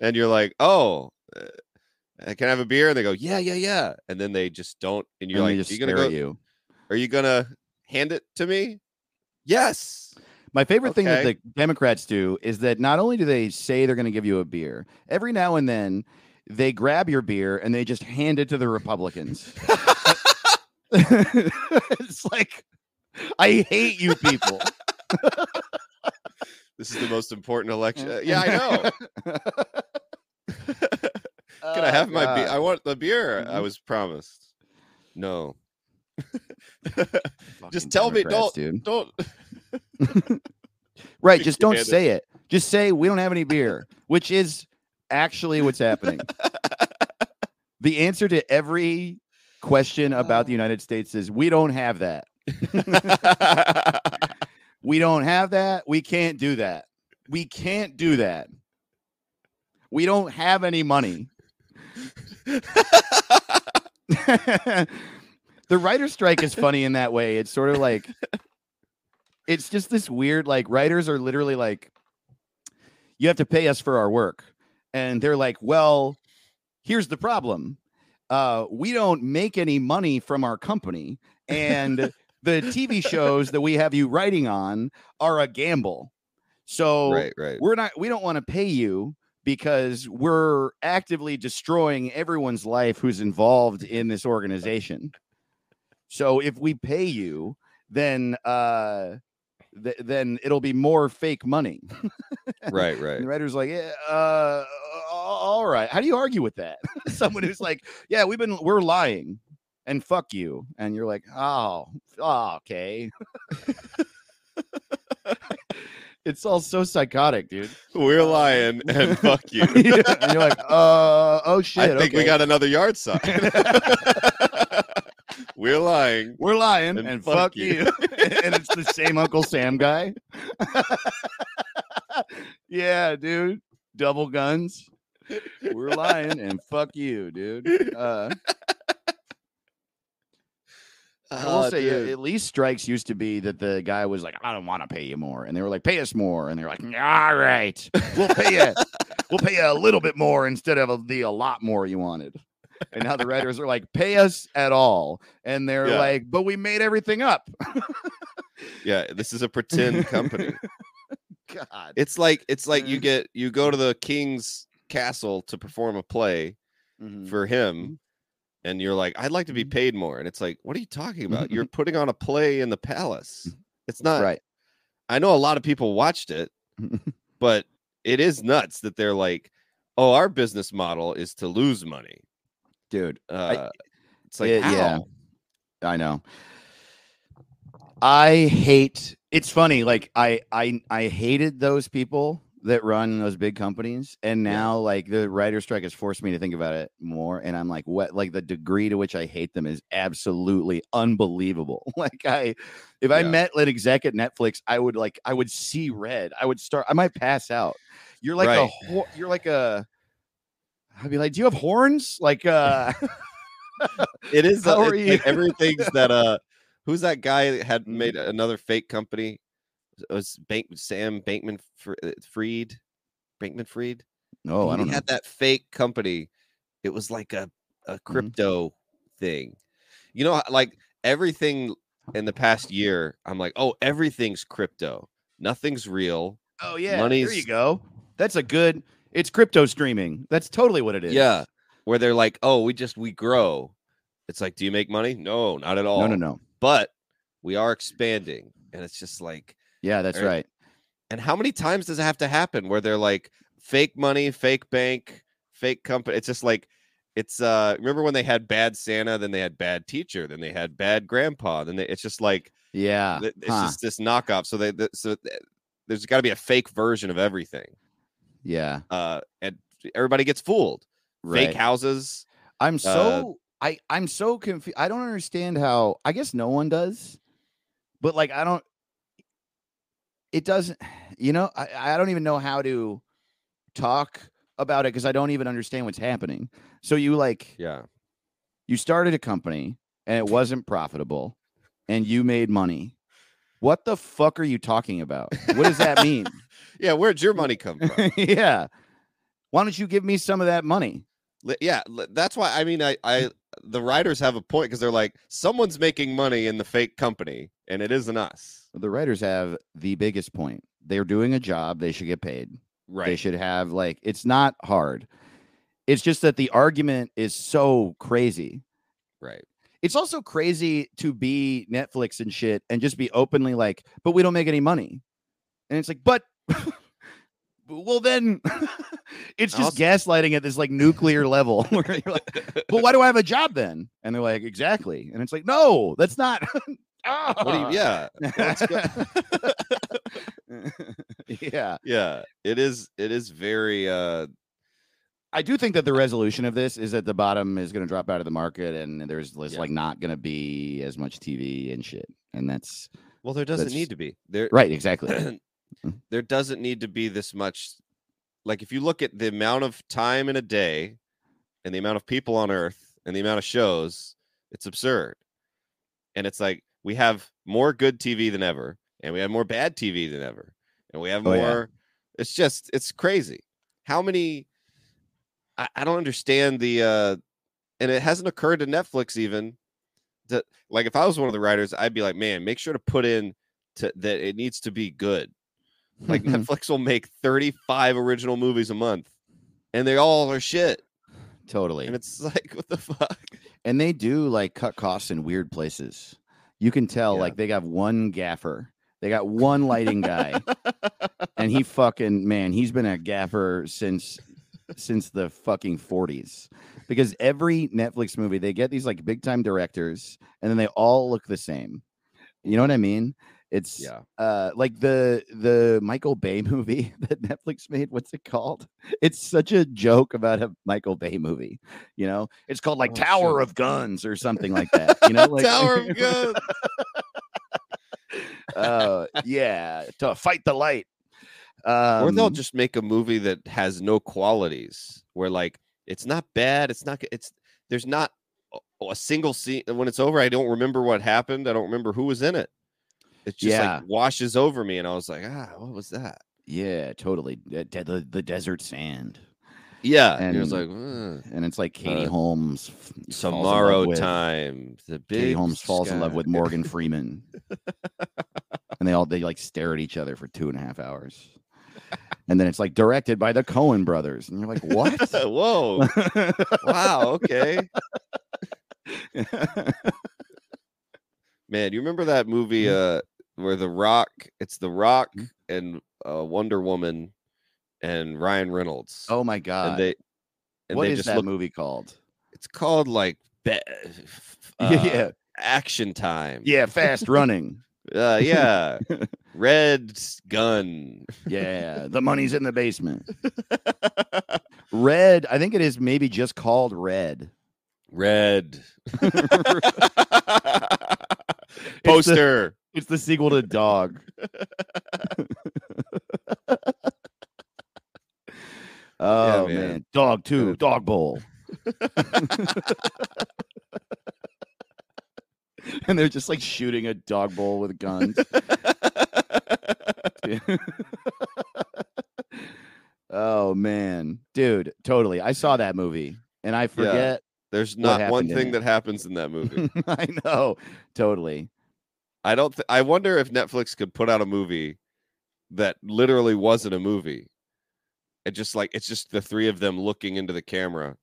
And you're like, oh, can I have a beer? And they go, yeah, yeah, yeah. And then they just don't. And you're like, are you going to hand it to me? Yes. My favorite thing that the Democrats do is that not only do they say they're going to give you a beer, every now and then they grab your beer and they just hand it to the Republicans. It's like, I hate you people. This is the most important election. Yeah, I know. Can I have my beer? I want the beer I was promised. No. Just tell Democrats, me, don't. Right, just don't say it. Just say we don't have any beer, which is actually what's happening. The answer to every question about the United States is we don't have that. We don't have that. We can't do that. We can't do that. We don't have any money. The writer's strike is funny in that way. It's sort of like, it's just this weird, like, writers are literally like, you have to pay us for our work. And they're like, well, here's the problem. We don't make any money from our company. And the TV shows that we have you writing on are a gamble. So we don't want to pay you because we're actively destroying everyone's life who's involved in this organization. So if we pay you, then it'll be more fake money. Right. And the writer's like, yeah, all right. How do you argue with that? Someone who's like, yeah, we're lying. And fuck you. And you're like, oh okay. It's all so psychotic, dude. We're lying and fuck you. And you're like, oh shit. I think we got another yard sign. We're lying and fuck you. And it's the same Uncle Sam guy. Yeah, dude. Double guns. We're lying and fuck you, dude. I will say, dude, at least strikes used to be that the guy was like, I don't want to pay you more. And they were like, pay us more. And they were like, all right, we'll pay you. We'll pay you a little bit more instead of a lot more you wanted. And now the writers are like, pay us at all. And they're like, but we made everything up. Yeah, this is a pretend company. God, it's like you go to the king's castle to perform a play for him. And you're like, I'd like to be paid more. And it's like, what are you talking about? You're putting on a play in the palace. It's not right. I know a lot of people watched it, but it is nuts that they're like, oh, our business model is to lose money. Dude. It's like, yeah, I know. I hate. It's funny. Like I hated those people that run those big companies, and now like the writer's strike has forced me to think about it more, and I'm like, what, like the degree to which I hate them is absolutely unbelievable. Like I met an exec at Netflix, I would see red. I might pass out. You're like I'd be like, do you have horns? Like it is like everything's that who's that guy that had made another fake company? It was Sam Bankman-Fried. Bankman-Fried. No, I don't know. He had that fake company. It was like a crypto thing. You know, like everything in the past year, I'm like, oh, everything's crypto. Nothing's real. Oh, yeah. Money's... There you go. That's it's crypto streaming. That's totally what it is. Yeah. Where they're like, oh, we grow. It's like, do you make money? No, not at all. No. But we are expanding. And it's just like. Yeah, that's right. And how many times does it have to happen where they're like fake money, fake bank, fake company? It's just like remember when they had bad Santa, then they had bad teacher, then they had bad grandpa, then it's just like, yeah, it's just this knockoff. So there's got to be a fake version of everything. Yeah. And everybody gets fooled. Right. Fake houses. I'm so confused. I don't understand how. I guess no one does. But like I don't. It doesn't, I don't even know how to talk about it because I don't even understand what's happening. So you you started a company and it wasn't profitable and you made money. What the fuck are you talking about? What does that mean? Yeah, where'd your money come from? Yeah. Why don't you give me some of that money? Yeah, that's why. I mean, I the writers have a point because they're like, someone's making money in the fake company, and it isn't us. The writers have the biggest point. They're doing a job. They should get paid. Right. They should have, like, it's not hard. It's just that the argument is so crazy. Right. It's also crazy to be Netflix and shit and just be openly like, but we don't make any money. And it's like, but... Well, then it's just gaslighting at this like nuclear level where you're like, but why do I have a job then? And they're like, exactly. And it's like, no, that's not. Yeah, it is very. I do think that the resolution of this is that the bottom is going to drop out of the market and there's like not going to be as much TV and shit. And that's. Well, there doesn't need to be there. Right. Exactly. There doesn't need to be this much. Like, if you look at the amount of time in a day and the amount of people on earth and the amount of shows, it's absurd. And it's like, we have more good TV than ever. And we have more bad TV than ever. And we have more. Yeah. It's just, it's crazy. How many, I don't understand the, and it hasn't occurred to Netflix even to, like, if I was one of the writers, I'd be like, man, make sure to put in to that. It needs to be good. Like, Netflix will make 35 original movies a month, and they all are shit. Totally. And it's like, what the fuck? And they do, like, cut costs in weird places. You can tell, like, they got one gaffer. They got one lighting guy. And he fucking, man, he's been a gaffer since the fucking 40s. Because every Netflix movie, they get these, like, big-time directors, and then they all look the same. You know what I mean? It's like the Michael Bay movie that Netflix made. What's it called? It's such a joke about a Michael Bay movie. You know, it's called like Tower of Guns or something like that. You know, like, Tower of Guns. To fight the light. Or they'll just make a movie that has no qualities. Where like it's not bad. There's not a single scene. When it's over, I don't remember what happened. I don't remember who was in it. It just like washes over me, and I was like, what was that? Yeah, totally. The desert sand. Yeah, and it was like, and it's like Katie Holmes. Tomorrow time. Katie Holmes falls in love with Morgan Freeman, and they like stare at each other for 2.5 hours, and then it's like directed by the Coen brothers, and you're like, what? Whoa! Wow. Okay. Man, you remember that movie? Where The Rock and Wonder Woman and Ryan Reynolds. Oh my God. Movie called? It's called like Action Time. Yeah, Fast Running. Red Gun. Yeah, the money's in the basement. Red, I think it is maybe just called Red. Poster. It's the sequel to Dog. Oh, man. Dog 2, Dog Bowl. And they're just like shooting a dog bowl with guns. Oh, man. Dude, totally. I saw that movie and I forget. Yeah. There's not one thing that happens in that movie. I know. Totally. I wonder if Netflix could put out a movie that literally wasn't a movie. It just like it's just the three of them looking into the camera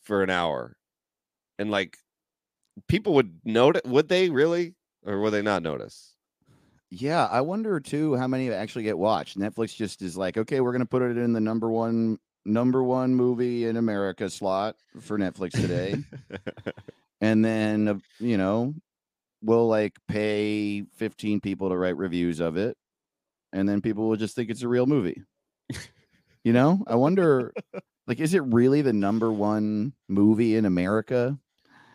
for an hour, and like people would notice. Would they really, or would they not notice? Yeah, I wonder too how many actually get watched. Netflix just is like, okay, we're gonna put it in the number one movie in America slot for Netflix today, and then We'll like pay 15 people to write reviews of it, and then people will just think it's a real movie. I wonder, like, is it really the number one movie in America?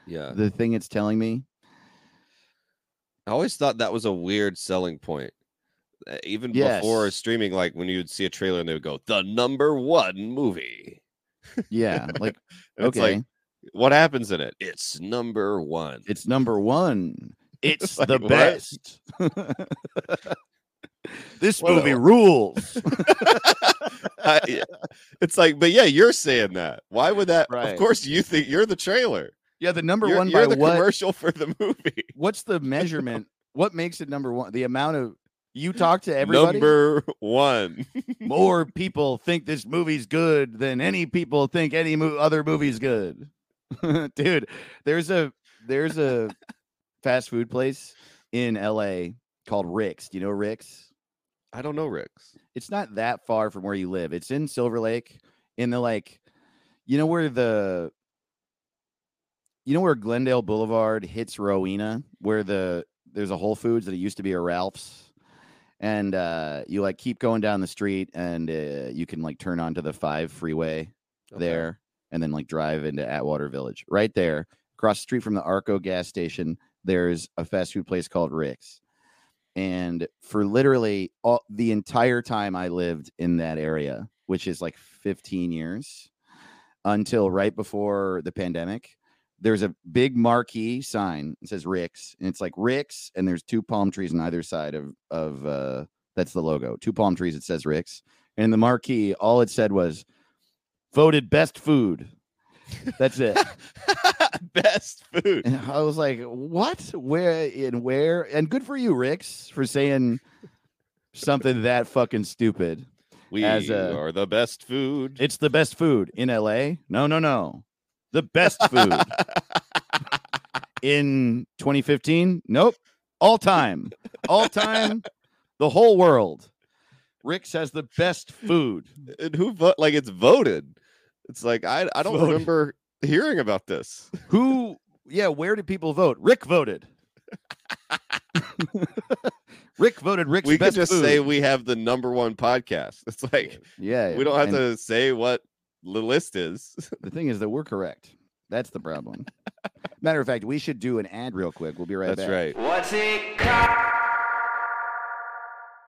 Yeah, the thing it's telling me. I always thought that was a weird selling point. even before streaming, like when you would see a trailer and they would go, the #1 movie. Yeah. Like, okay. It's like, what happens in it? It's #1. It's #1. It's like, the best. This movie rules. It's like, but yeah, you're saying that. Why would that? Right. Of course, you think you're the trailer. Yeah, the #1. You're by the commercial for the movie. What's the measurement? What makes it #1? The amount of you talk to everybody. #1. More people think this movie's good than any people think any other movie's good. Dude, there's a fast food place in LA called Rick's. Do you know Rick's? I don't know Rick's. It's not that far from where you live. It's in Silver Lake, in the, like, you know where Glendale Boulevard hits Rowena, where there's a Whole Foods that it used to be a Ralph's, and you like keep going down the street, and you can like turn onto the 5 freeway there, and then like drive into Atwater Village. Right there, across the street from the Arco gas station, there's a fast food place called Rick's. And for literally the entire time I lived in that area, which is like 15 years, until right before the pandemic, there's a big marquee sign that says Rick's, and it's like Rick's, and there's 2 palm trees on either side of that's the logo. 2 palm trees, it says Rick's, and in the marquee, all it said was voted best food. That's it. Best food. And I was like, what? Where? And good for you, Rick's, for saying something that fucking stupid. We are the best food. It's the best food in LA. No. The best food in 2015. Nope. All time. The whole world. Rick's has the best food. And who like it's voted. It's like, I don't remember hearing about this. Where did people vote? Rick voted. Rick voted Rick's best food. We could just say we have the #1 podcast. It's like, we don't have to say what the list is. The thing is that we're correct. That's the problem. Matter of fact, we should do an ad real quick. We'll be right back. That's right. What's it called?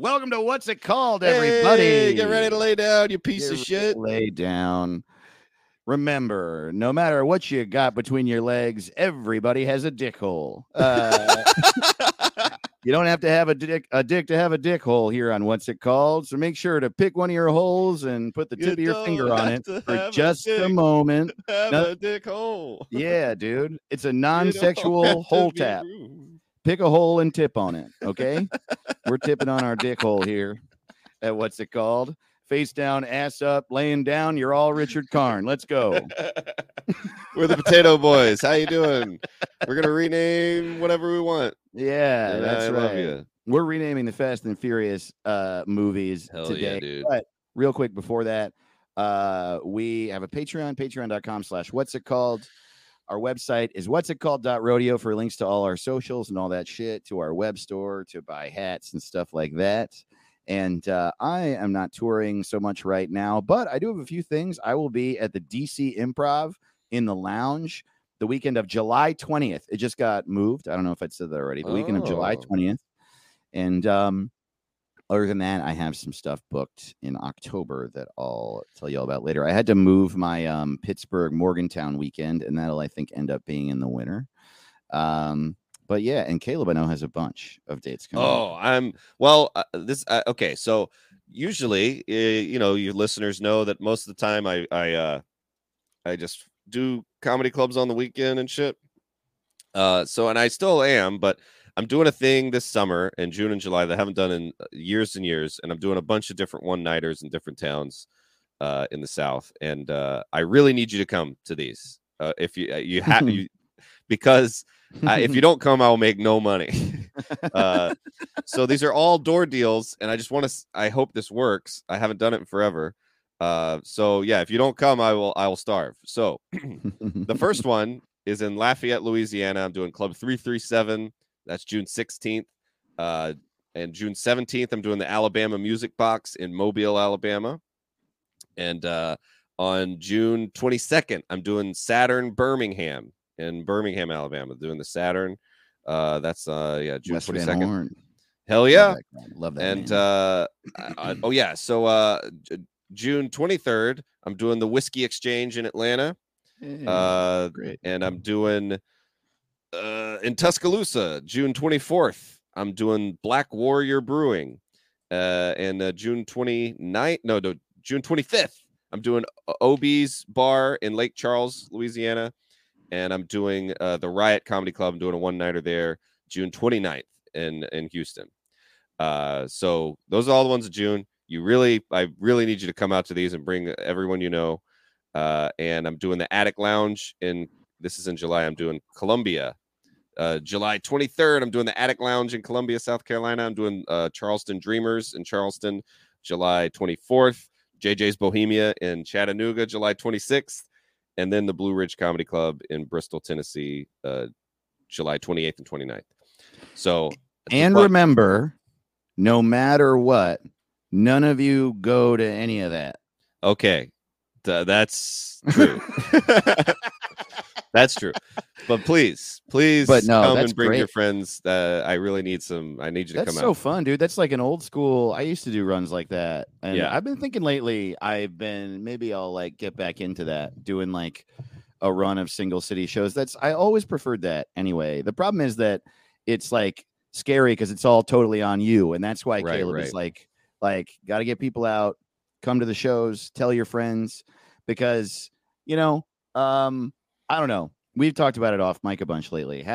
Welcome to What's It Called, everybody. Hey, get ready to lay down, you piece of shit. Lay down. Remember, no matter what you got between your legs, everybody has a dick hole. You don't have to have a dick to have a dick hole here on What's It Called. So make sure to pick one of your holes and put the tip of your finger on it for just a moment. A dick hole. Yeah, dude. It's a non-sexual hole tap. Rude. Pick a hole and tip on it, okay? We're tipping on our dick hole here at What's It Called. Face down, ass up, laying down. You're all Richard Karn. Let's go. We're the Potato Boys. How you doing? We're going to rename whatever we want. Yeah, and that's right. I love you. We're renaming the Fast and Furious movies today. Yeah, dude. But real quick before that, we have a Patreon, patreon.com/whatsitcalled. Our website is whatsitcalled.rodeo for links to all our socials and all that shit, to our web store, to buy hats and stuff like that. And I am not touring so much right now, but I do have a few things. I will be at the DC Improv in the Lounge the weekend of July 20th. It just got moved. I don't know if I said that already. The weekend of July 20th. And other than that, I have some stuff booked in October that I'll tell you all about later. I had to move my Pittsburgh Morgantown weekend, and that'll, I think, end up being in the winter. But yeah, and Caleb, I know, has a bunch of dates coming up. Okay. So usually, your listeners know that most of the time I just do comedy clubs on the weekend and shit. And I still am, but I'm doing a thing this summer in June and July that I haven't done in years and years. And I'm doing a bunch of different one-nighters in different towns in the South. And I really need you to come to these. If you because if you don't come, I will make no money. So these are all door deals, and I just want to, I hope this works. I haven't done it in forever. So yeah, if you don't come, I will starve. So the first one is in Lafayette, Louisiana. I'm doing Club 337. That's June 16th. And June 17th, I'm doing the Alabama Music Box in Mobile, Alabama. And on June 22nd, I'm doing Saturn Birmingham in Birmingham, Alabama, doing the Saturn. That's June West 22nd. Hell yeah. Love that and So June 23rd, I'm doing the Whiskey Exchange in Atlanta. Hey, great. And I'm doing in Tuscaloosa, June 24th. I'm doing Black Warrior Brewing and June 25th. I'm doing OB's Bar in Lake Charles, Louisiana. And I'm doing the Riot Comedy Club. I'm doing a one-nighter there June 29th in Houston. So those are all the ones in June. I really need you to come out to these and bring everyone you know. And I'm doing the Attic Lounge. This is in July. I'm doing Columbia. July 23rd, I'm doing the Attic Lounge in Columbia, South Carolina. I'm doing Charleston Dreamers in Charleston, July 24th. JJ's Bohemia in Chattanooga, July 26th. And then the Blue Ridge Comedy Club in Bristol, Tennessee, July 28th and 29th. So, and remember, no matter what, none of you go to any of that. Okay. That's true. That's true. But please come and bring your friends. I need you to come out. That's so fun, dude. That's like an old school. I used to do runs like that. And yeah. I've been thinking lately, maybe I'll like get back into that, doing like a run of single city shows. I always preferred that anyway. The problem is that it's like scary because it's all totally on you. And that's why Caleb is like, got to get people out, come to the shows, tell your friends, because, you know, I don't know. We've talked about it off mic a bunch lately.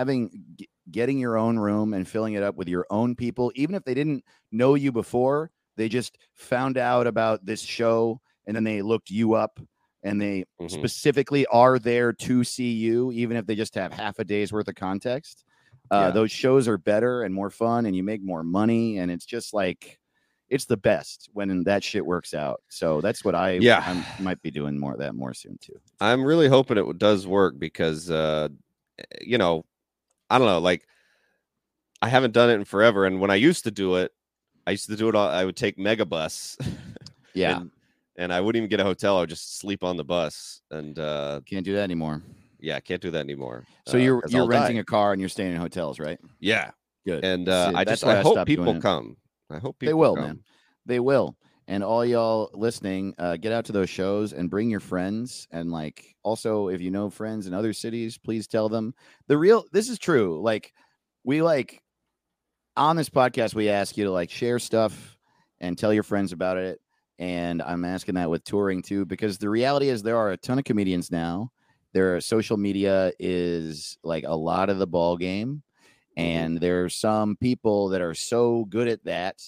Getting your own room and filling it up with your own people, even if they didn't know you before, they just found out about this show and then they looked you up and they specifically are there to see you, even if they just have half a day's worth of context. Those shows are better and more fun and you make more money. And it's just like, it's the best when that shit works out. So that's what I might be doing more of that more soon too. I'm really hoping it does work because, you know, I don't know, like I haven't done it in forever. And when I used to do it. I would take Megabus. Yeah. and I wouldn't even get a hotel. I would just sleep on the bus and, can't do that anymore. Yeah. I can't do that anymore. So you're renting a car and you're staying in hotels, right? Yeah. Good. And, I hope people come. I hope people come. Man. They will. And all y'all listening, get out to those shows and bring your friends. And like, also, if you know friends in other cities, please tell them this is true. Like we on this podcast, we ask you to like share stuff and tell your friends about it. And I'm asking that with touring too, because the reality is there are a ton of comedians now. Their social media is like a lot of the ball game. And there are some people that are so good at that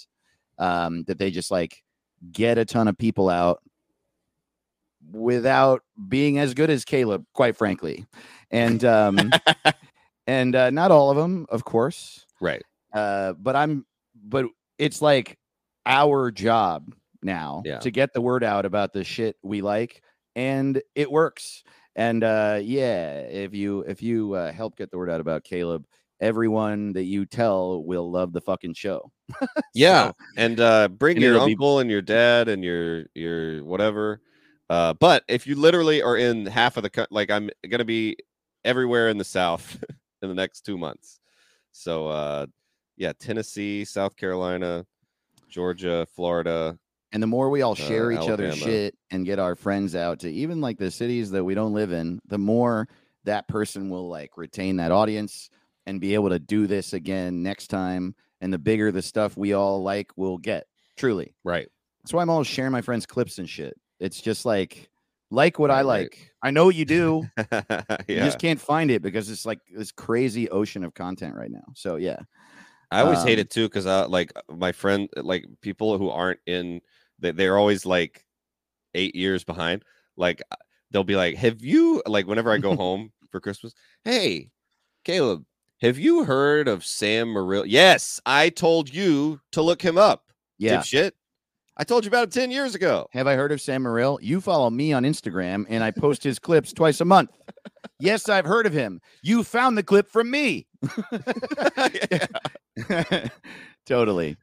that they just like get a ton of people out without being as good as Caleb, quite frankly. And not all of them, of course. Right. But it's like our job now to get the word out about the shit we like. And it works. And if you help get the word out about Caleb, everyone that you tell will love the fucking show. Yeah. Bring your uncle and your dad and your whatever. But if you literally are in half of the country, like I'm going to be everywhere in the South in the next 2 months. So, Tennessee, South Carolina, Georgia, Florida. And the more we all share each other's shit and get our friends out to even like the cities that we don't live in, the more that person will like retain that audience and be able to do this again next time. And the bigger the stuff we all like will get, truly. Right. That's why I'm always sharing my friends' clips and shit. It's just like what I like. Right. I know you do. You just can't find it because it's like this crazy ocean of content right now. So, yeah. I always hate it, too, because my friend, like people who aren't in, they're always like 8 years behind. Like, they'll be like, have you, like whenever I go home for Christmas, hey, Caleb, have you heard of Sam Morril? Yes, I told you to look him up. Yeah. Dipshit. I told you about it 10 years ago. Have I heard of Sam Morril? You follow me on Instagram, and I post his clips twice a month. Yes, I've heard of him. You found the clip from me. Totally.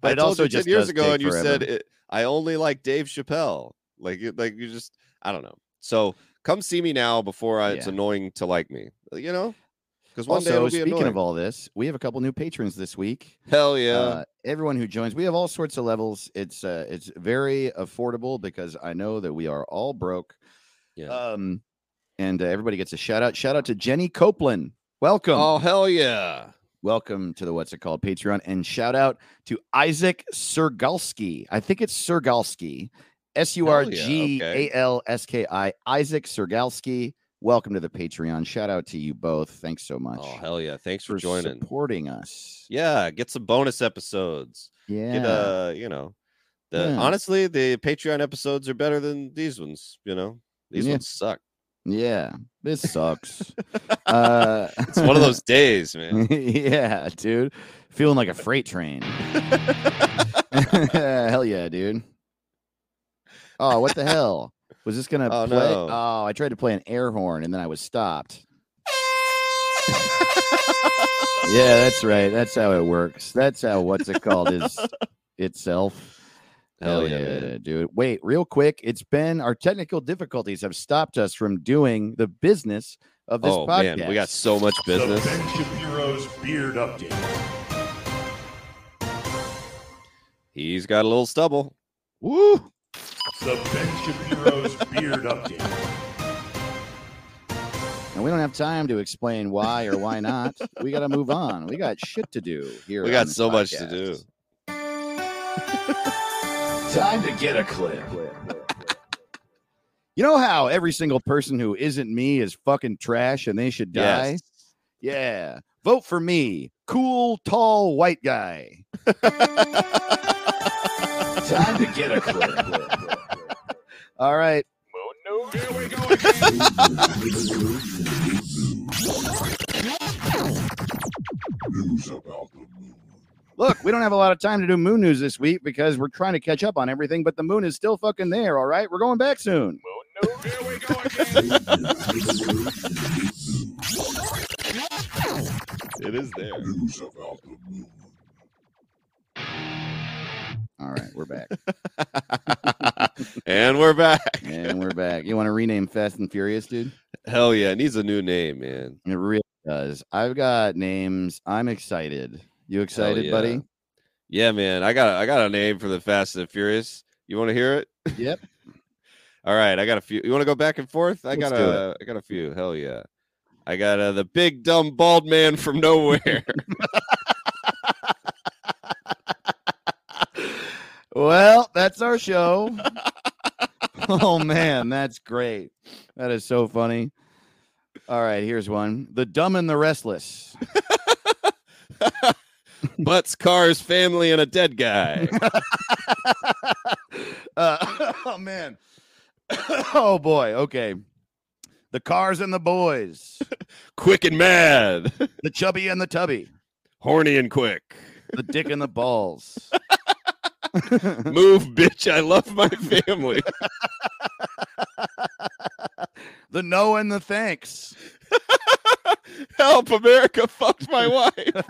But I told also you 10 years ago, and you said, I only like Dave Chappelle. Like you just, I don't know. So come see me now before it's annoying to like me, you know? Because one day it'll be speaking annoying. Of all this, we have a couple new patrons this week. Hell yeah. Everyone who joins, we have all sorts of levels. It's very affordable because I know that we are all broke. Yeah. And everybody gets a shout out. Shout out to Jenny Copeland. Welcome. Oh, hell yeah. Welcome to the Patreon. And shout out to Isaac Surgalski. I think it's Surgalski. Surgalski. Isaac Surgalski. Welcome to the Patreon. Shout out to you both. Thanks so much. Oh, hell yeah. Thanks for joining. Supporting us. Yeah. Get some bonus episodes. Yeah. Get, honestly, the Patreon episodes are better than these ones. You know, these ones suck. Yeah. This sucks. It's one of those days, man. Yeah, dude. Feeling like a freight train. Hell yeah, dude. Oh, what the hell? Was this gonna play? No. Oh, I tried to play an air horn and then I was stopped. Yeah, that's right. That's how it works. That's how is itself. Hell yeah, dude. Wait, real quick. It's been our technical difficulties have stopped us from doing the business of this podcast. Man, we got so much business. Ben Shapiro's beard update. He's got a little stubble. Woo! The Ben Shapiro's beard update. And we don't have time to explain why or why not. We got to move on. We got shit to do here. We got so much to do. Time to get a clip. You know how every single person who isn't me is fucking trash and they should die? Yes. Yeah. Vote for me. Cool, tall, white guy. Time to get a clip. All right. Oh, no. Here we go again. Look, we don't have a lot of time to do moon news this week because we're trying to catch up on everything, but the moon is still fucking there, all right? We're going back soon. Oh, no. Here we go again. It is there. News about the moon. All right, we're back. And we're back. And we're back. You want to rename Fast and Furious, dude? Hell yeah. It needs a new name, man. It really does. I've got names. I'm excited. You excited, buddy? Yeah, man. I got a name for the Fast and Furious. You want to hear it? Yep. All right. I got a few. You want to go back and forth? I got a few. Hell yeah. I got the big, dumb, bald man from nowhere. Well, that's our show. Oh, man, that's great. That is so funny. All right, here's one. The Dumb and the Restless. Butts, cars, family, and a dead guy. Oh, man. Oh, boy. Okay. The Cars and the Boys. Quick and Mad. The Chubby and the Tubby. Horny and Quick. The Dick and the Balls. Move, bitch, I love my family. The No and the Thanks. Help, America fucked my wife.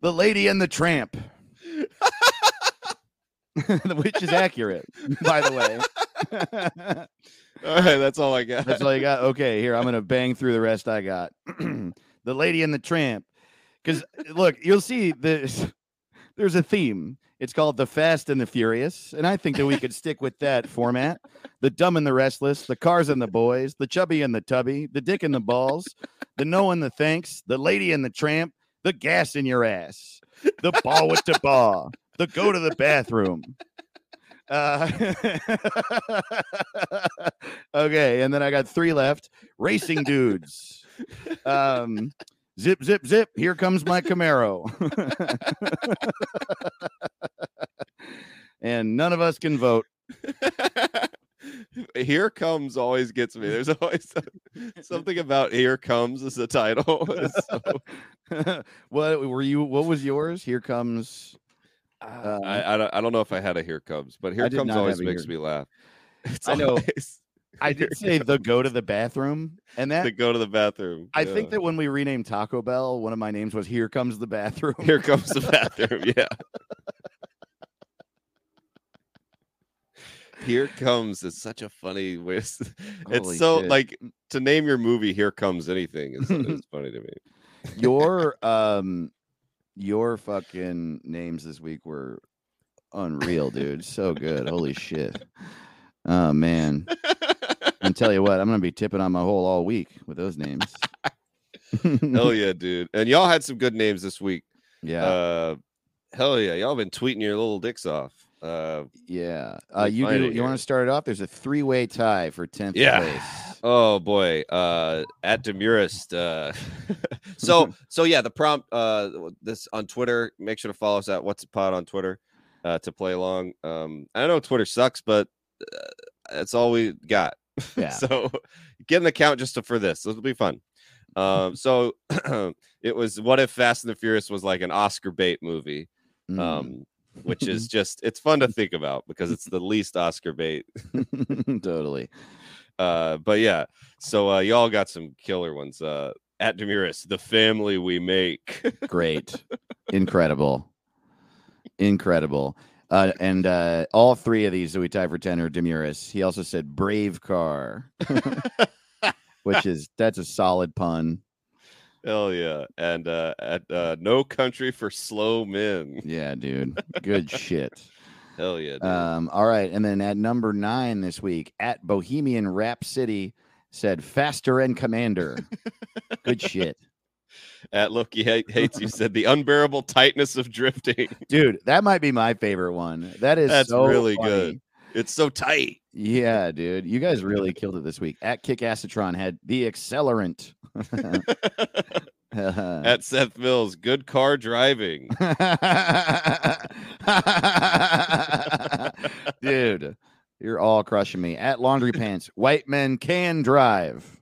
The Lady and the Tramp. Which is accurate, by the way. All right, that's all I got. That's all you got? Okay, here, I'm going to bang through the rest I got. The Lady and the Tramp. Because, look, you'll see there's a theme. It's called The Fast and the Furious, and I think that we could stick with that format. The Dumb and the Restless, The Cars and the Boys, The Chubby and the Tubby, The Dick and the Balls, The No and the Thanks, The Lady and the Tramp, The Gas in Your Ass, The Ball with the Ball, The Go to the Bathroom. Okay, and then I got three left. Racing Dudes. Zip, zip, zip. Here comes my Camaro. And none of us can vote. Here Comes always gets me. There's always something about Here Comes as the title. So. What was yours? Here Comes. I don't know if I had a Here Comes, but Here Comes always makes me laugh. It's I know. I did say the go to the bathroom, and that the go to the bathroom. I think that when we renamed Taco Bell, one of my names was Here Comes the Bathroom. Here Comes the Bathroom. Yeah. Here Comes is such a funny way. It's so shit. Like to name your movie Here Comes Anything is funny to me. Your fucking names this week were unreal, dude. So good. Holy shit. Oh man. And tell you what, I'm gonna be tipping on my hole all week with those names. Hell yeah, dude. And y'all had some good names this week. Yeah. Hell yeah. Y'all been tweeting your little dicks off. You want to start it off? There's a three-way tie for 10th place. Oh boy. At Demurist. So yeah, the prompt this on Twitter, make sure to follow us at What's a Pod on Twitter to play along. I know Twitter sucks, but that's all we got. Yeah. So get an account just for this. This will be fun. So it was, what if Fast and the Furious was like an Oscar bait movie? Which is just, it's fun to think about because it's the least Oscar bait. Totally. But yeah, so y'all got some killer ones. At Demiris, the family we make. Great. Incredible. And all three of these that we tied for 10 are Demiris. He also said brave car, that's a solid pun. Hell yeah. And at No Country for Slow Men. Yeah, dude. Good shit. Hell yeah, dude. All right. And then at number 9 this week, at Bohemian Rap City said Faster and Commander. Good shit. At Loki Hates You said The Unbearable Tightness of Drifting. Dude, that might be my favorite one. That's so really funny. Good. It's so tight. Yeah, dude. You guys really killed it this week. At Kick Acetron had The Accelerant. At Seth Mills, good car driving. Dude, you're all crushing me. At Laundry Pants, white men can drive.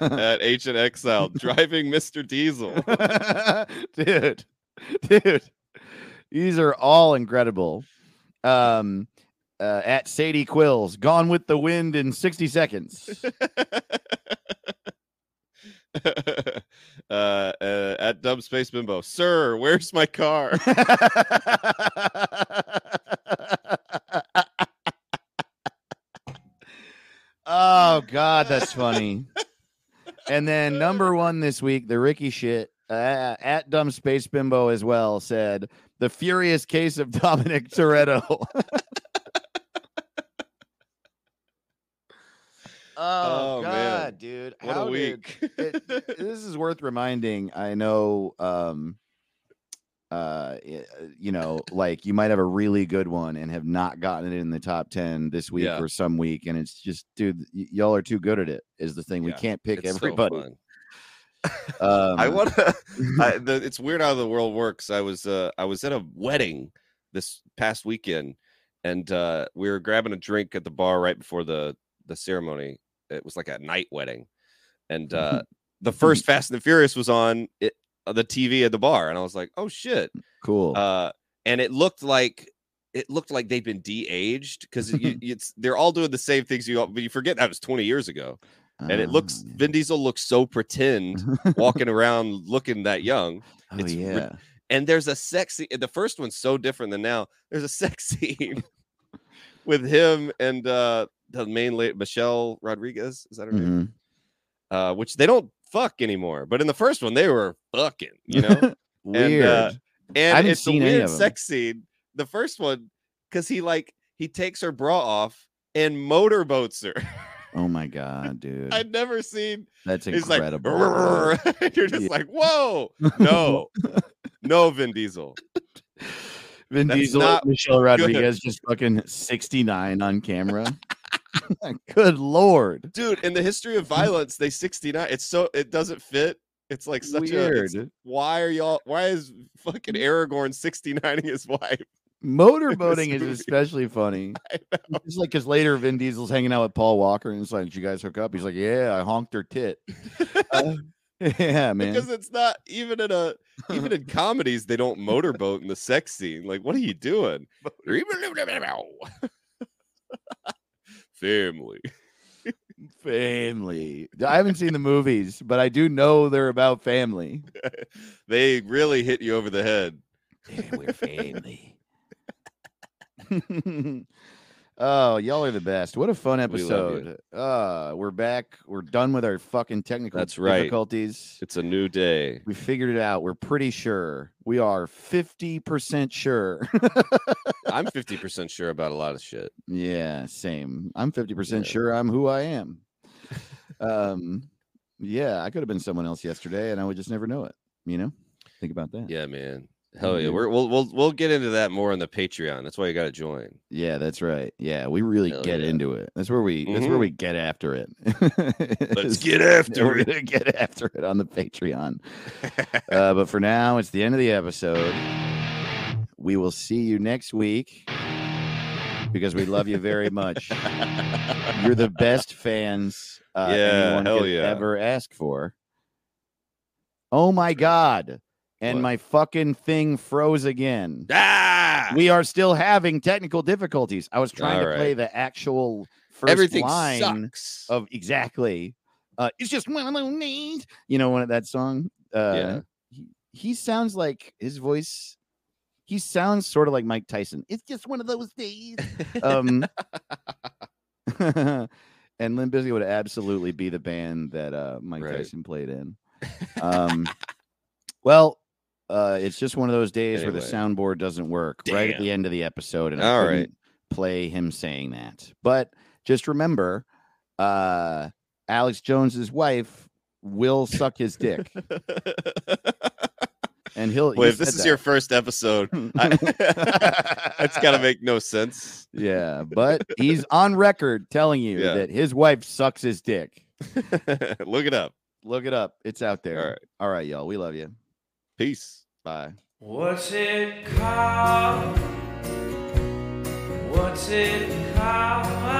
At H and Exile, driving Mr. Diesel. Dude, these are all incredible. At Sadie Quills, Gone with the Wind in 60 Seconds. At Dumb Space Bimbo, sir, where's my car? Oh, God, that's funny. And then number 1 this week, the Ricky shit, at Dumb Space Bimbo as well, said, The Furious Case of Dominic Toretto. Oh God, man. Dude! What a week! This is worth reminding. I know, like you might have a really good one and have not gotten it in the top 10 this week or some week, and it's just, dude, y'all are too good at it. Is the thing we can't pick everybody. So it's weird how the world works. I was at a wedding this past weekend, and we were grabbing a drink at the bar right before the ceremony. It was like a night wedding, and the first Fast and the Furious was on the TV at the bar, and I was like, oh shit, cool. And it looked like they've been de-aged because they're all doing the same things, but you forget that was 20 years ago, and it looks, Vin Diesel looks so pretend walking around looking that young. And there's a sex scene. The first one's so different than now. There's a sex scene with him and the main lady, Michelle Rodriguez, is that her name? Which they don't fuck anymore, but in the first one they were fucking, you know. Weird. And it's a weird sex scene. The first one, because he takes her bra off and motorboats her. Oh my god, dude! I'd never seen. That's incredible. Like, you're just like, whoa, no, Vin Diesel. Vin Diesel, Michelle Rodriguez, just fucking 69 on camera. Good lord, dude! In the history of violence, they 69. It's so, it doesn't fit. It's like such weird. Why is fucking Aragorn 69ing his wife? Motorboating is especially funny. It's like, because later Vin Diesel's hanging out with Paul Walker and it's like, "Did you guys hook up?" He's like, "Yeah, I honked her tit." Yeah, man. Because it's not even in a even in comedies, they don't motorboat in the sex scene. Like, what are you doing? Family. Family. I haven't seen the movies, but I do know they're about family. They really hit you over the head. Yeah, we're family. Oh, y'all are the best. What a fun episode. We're back. We're done with our fucking technical difficulties. It's a new day. We figured it out. We're pretty sure. We are 50% sure. I'm 50% sure about a lot of shit. Yeah, same. I'm 50% sure I'm who I am. Yeah, I could have been someone else yesterday and I would just never know it, you know? Think about that. Yeah, man. Hell yeah, we'll get into that more on the Patreon. That's why you got to join. Yeah, that's right. Yeah, we really into it. That's where we that's where we get after it. Let's get after it. We're gonna get after it on the Patreon. But for now, it's the end of the episode. We will see you next week because we love you very much. You're the best fans anyone could ever ask for. Oh my God. And my fucking thing froze again. Ah! We are still having technical difficulties. I was trying to play the actual first line of it's just one of those names. You know, one of that song. He sounds like his voice. He sounds sort of like Mike Tyson. It's just one of those days. And Limp Bizkit would absolutely be the band that Mike Tyson played in. Well. It's just one of those days where the soundboard doesn't work right at the end of the episode. And I couldn't play him saying that. But just remember, Alex Jones's wife will suck his dick. And he'll. Well, if this is your first episode, that's got to make no sense. Yeah, but he's on record telling you that his wife sucks his dick. Look it up. Look it up. It's out there. All right, y'all. We love you. Peace. Bye. What's it called? What's it called?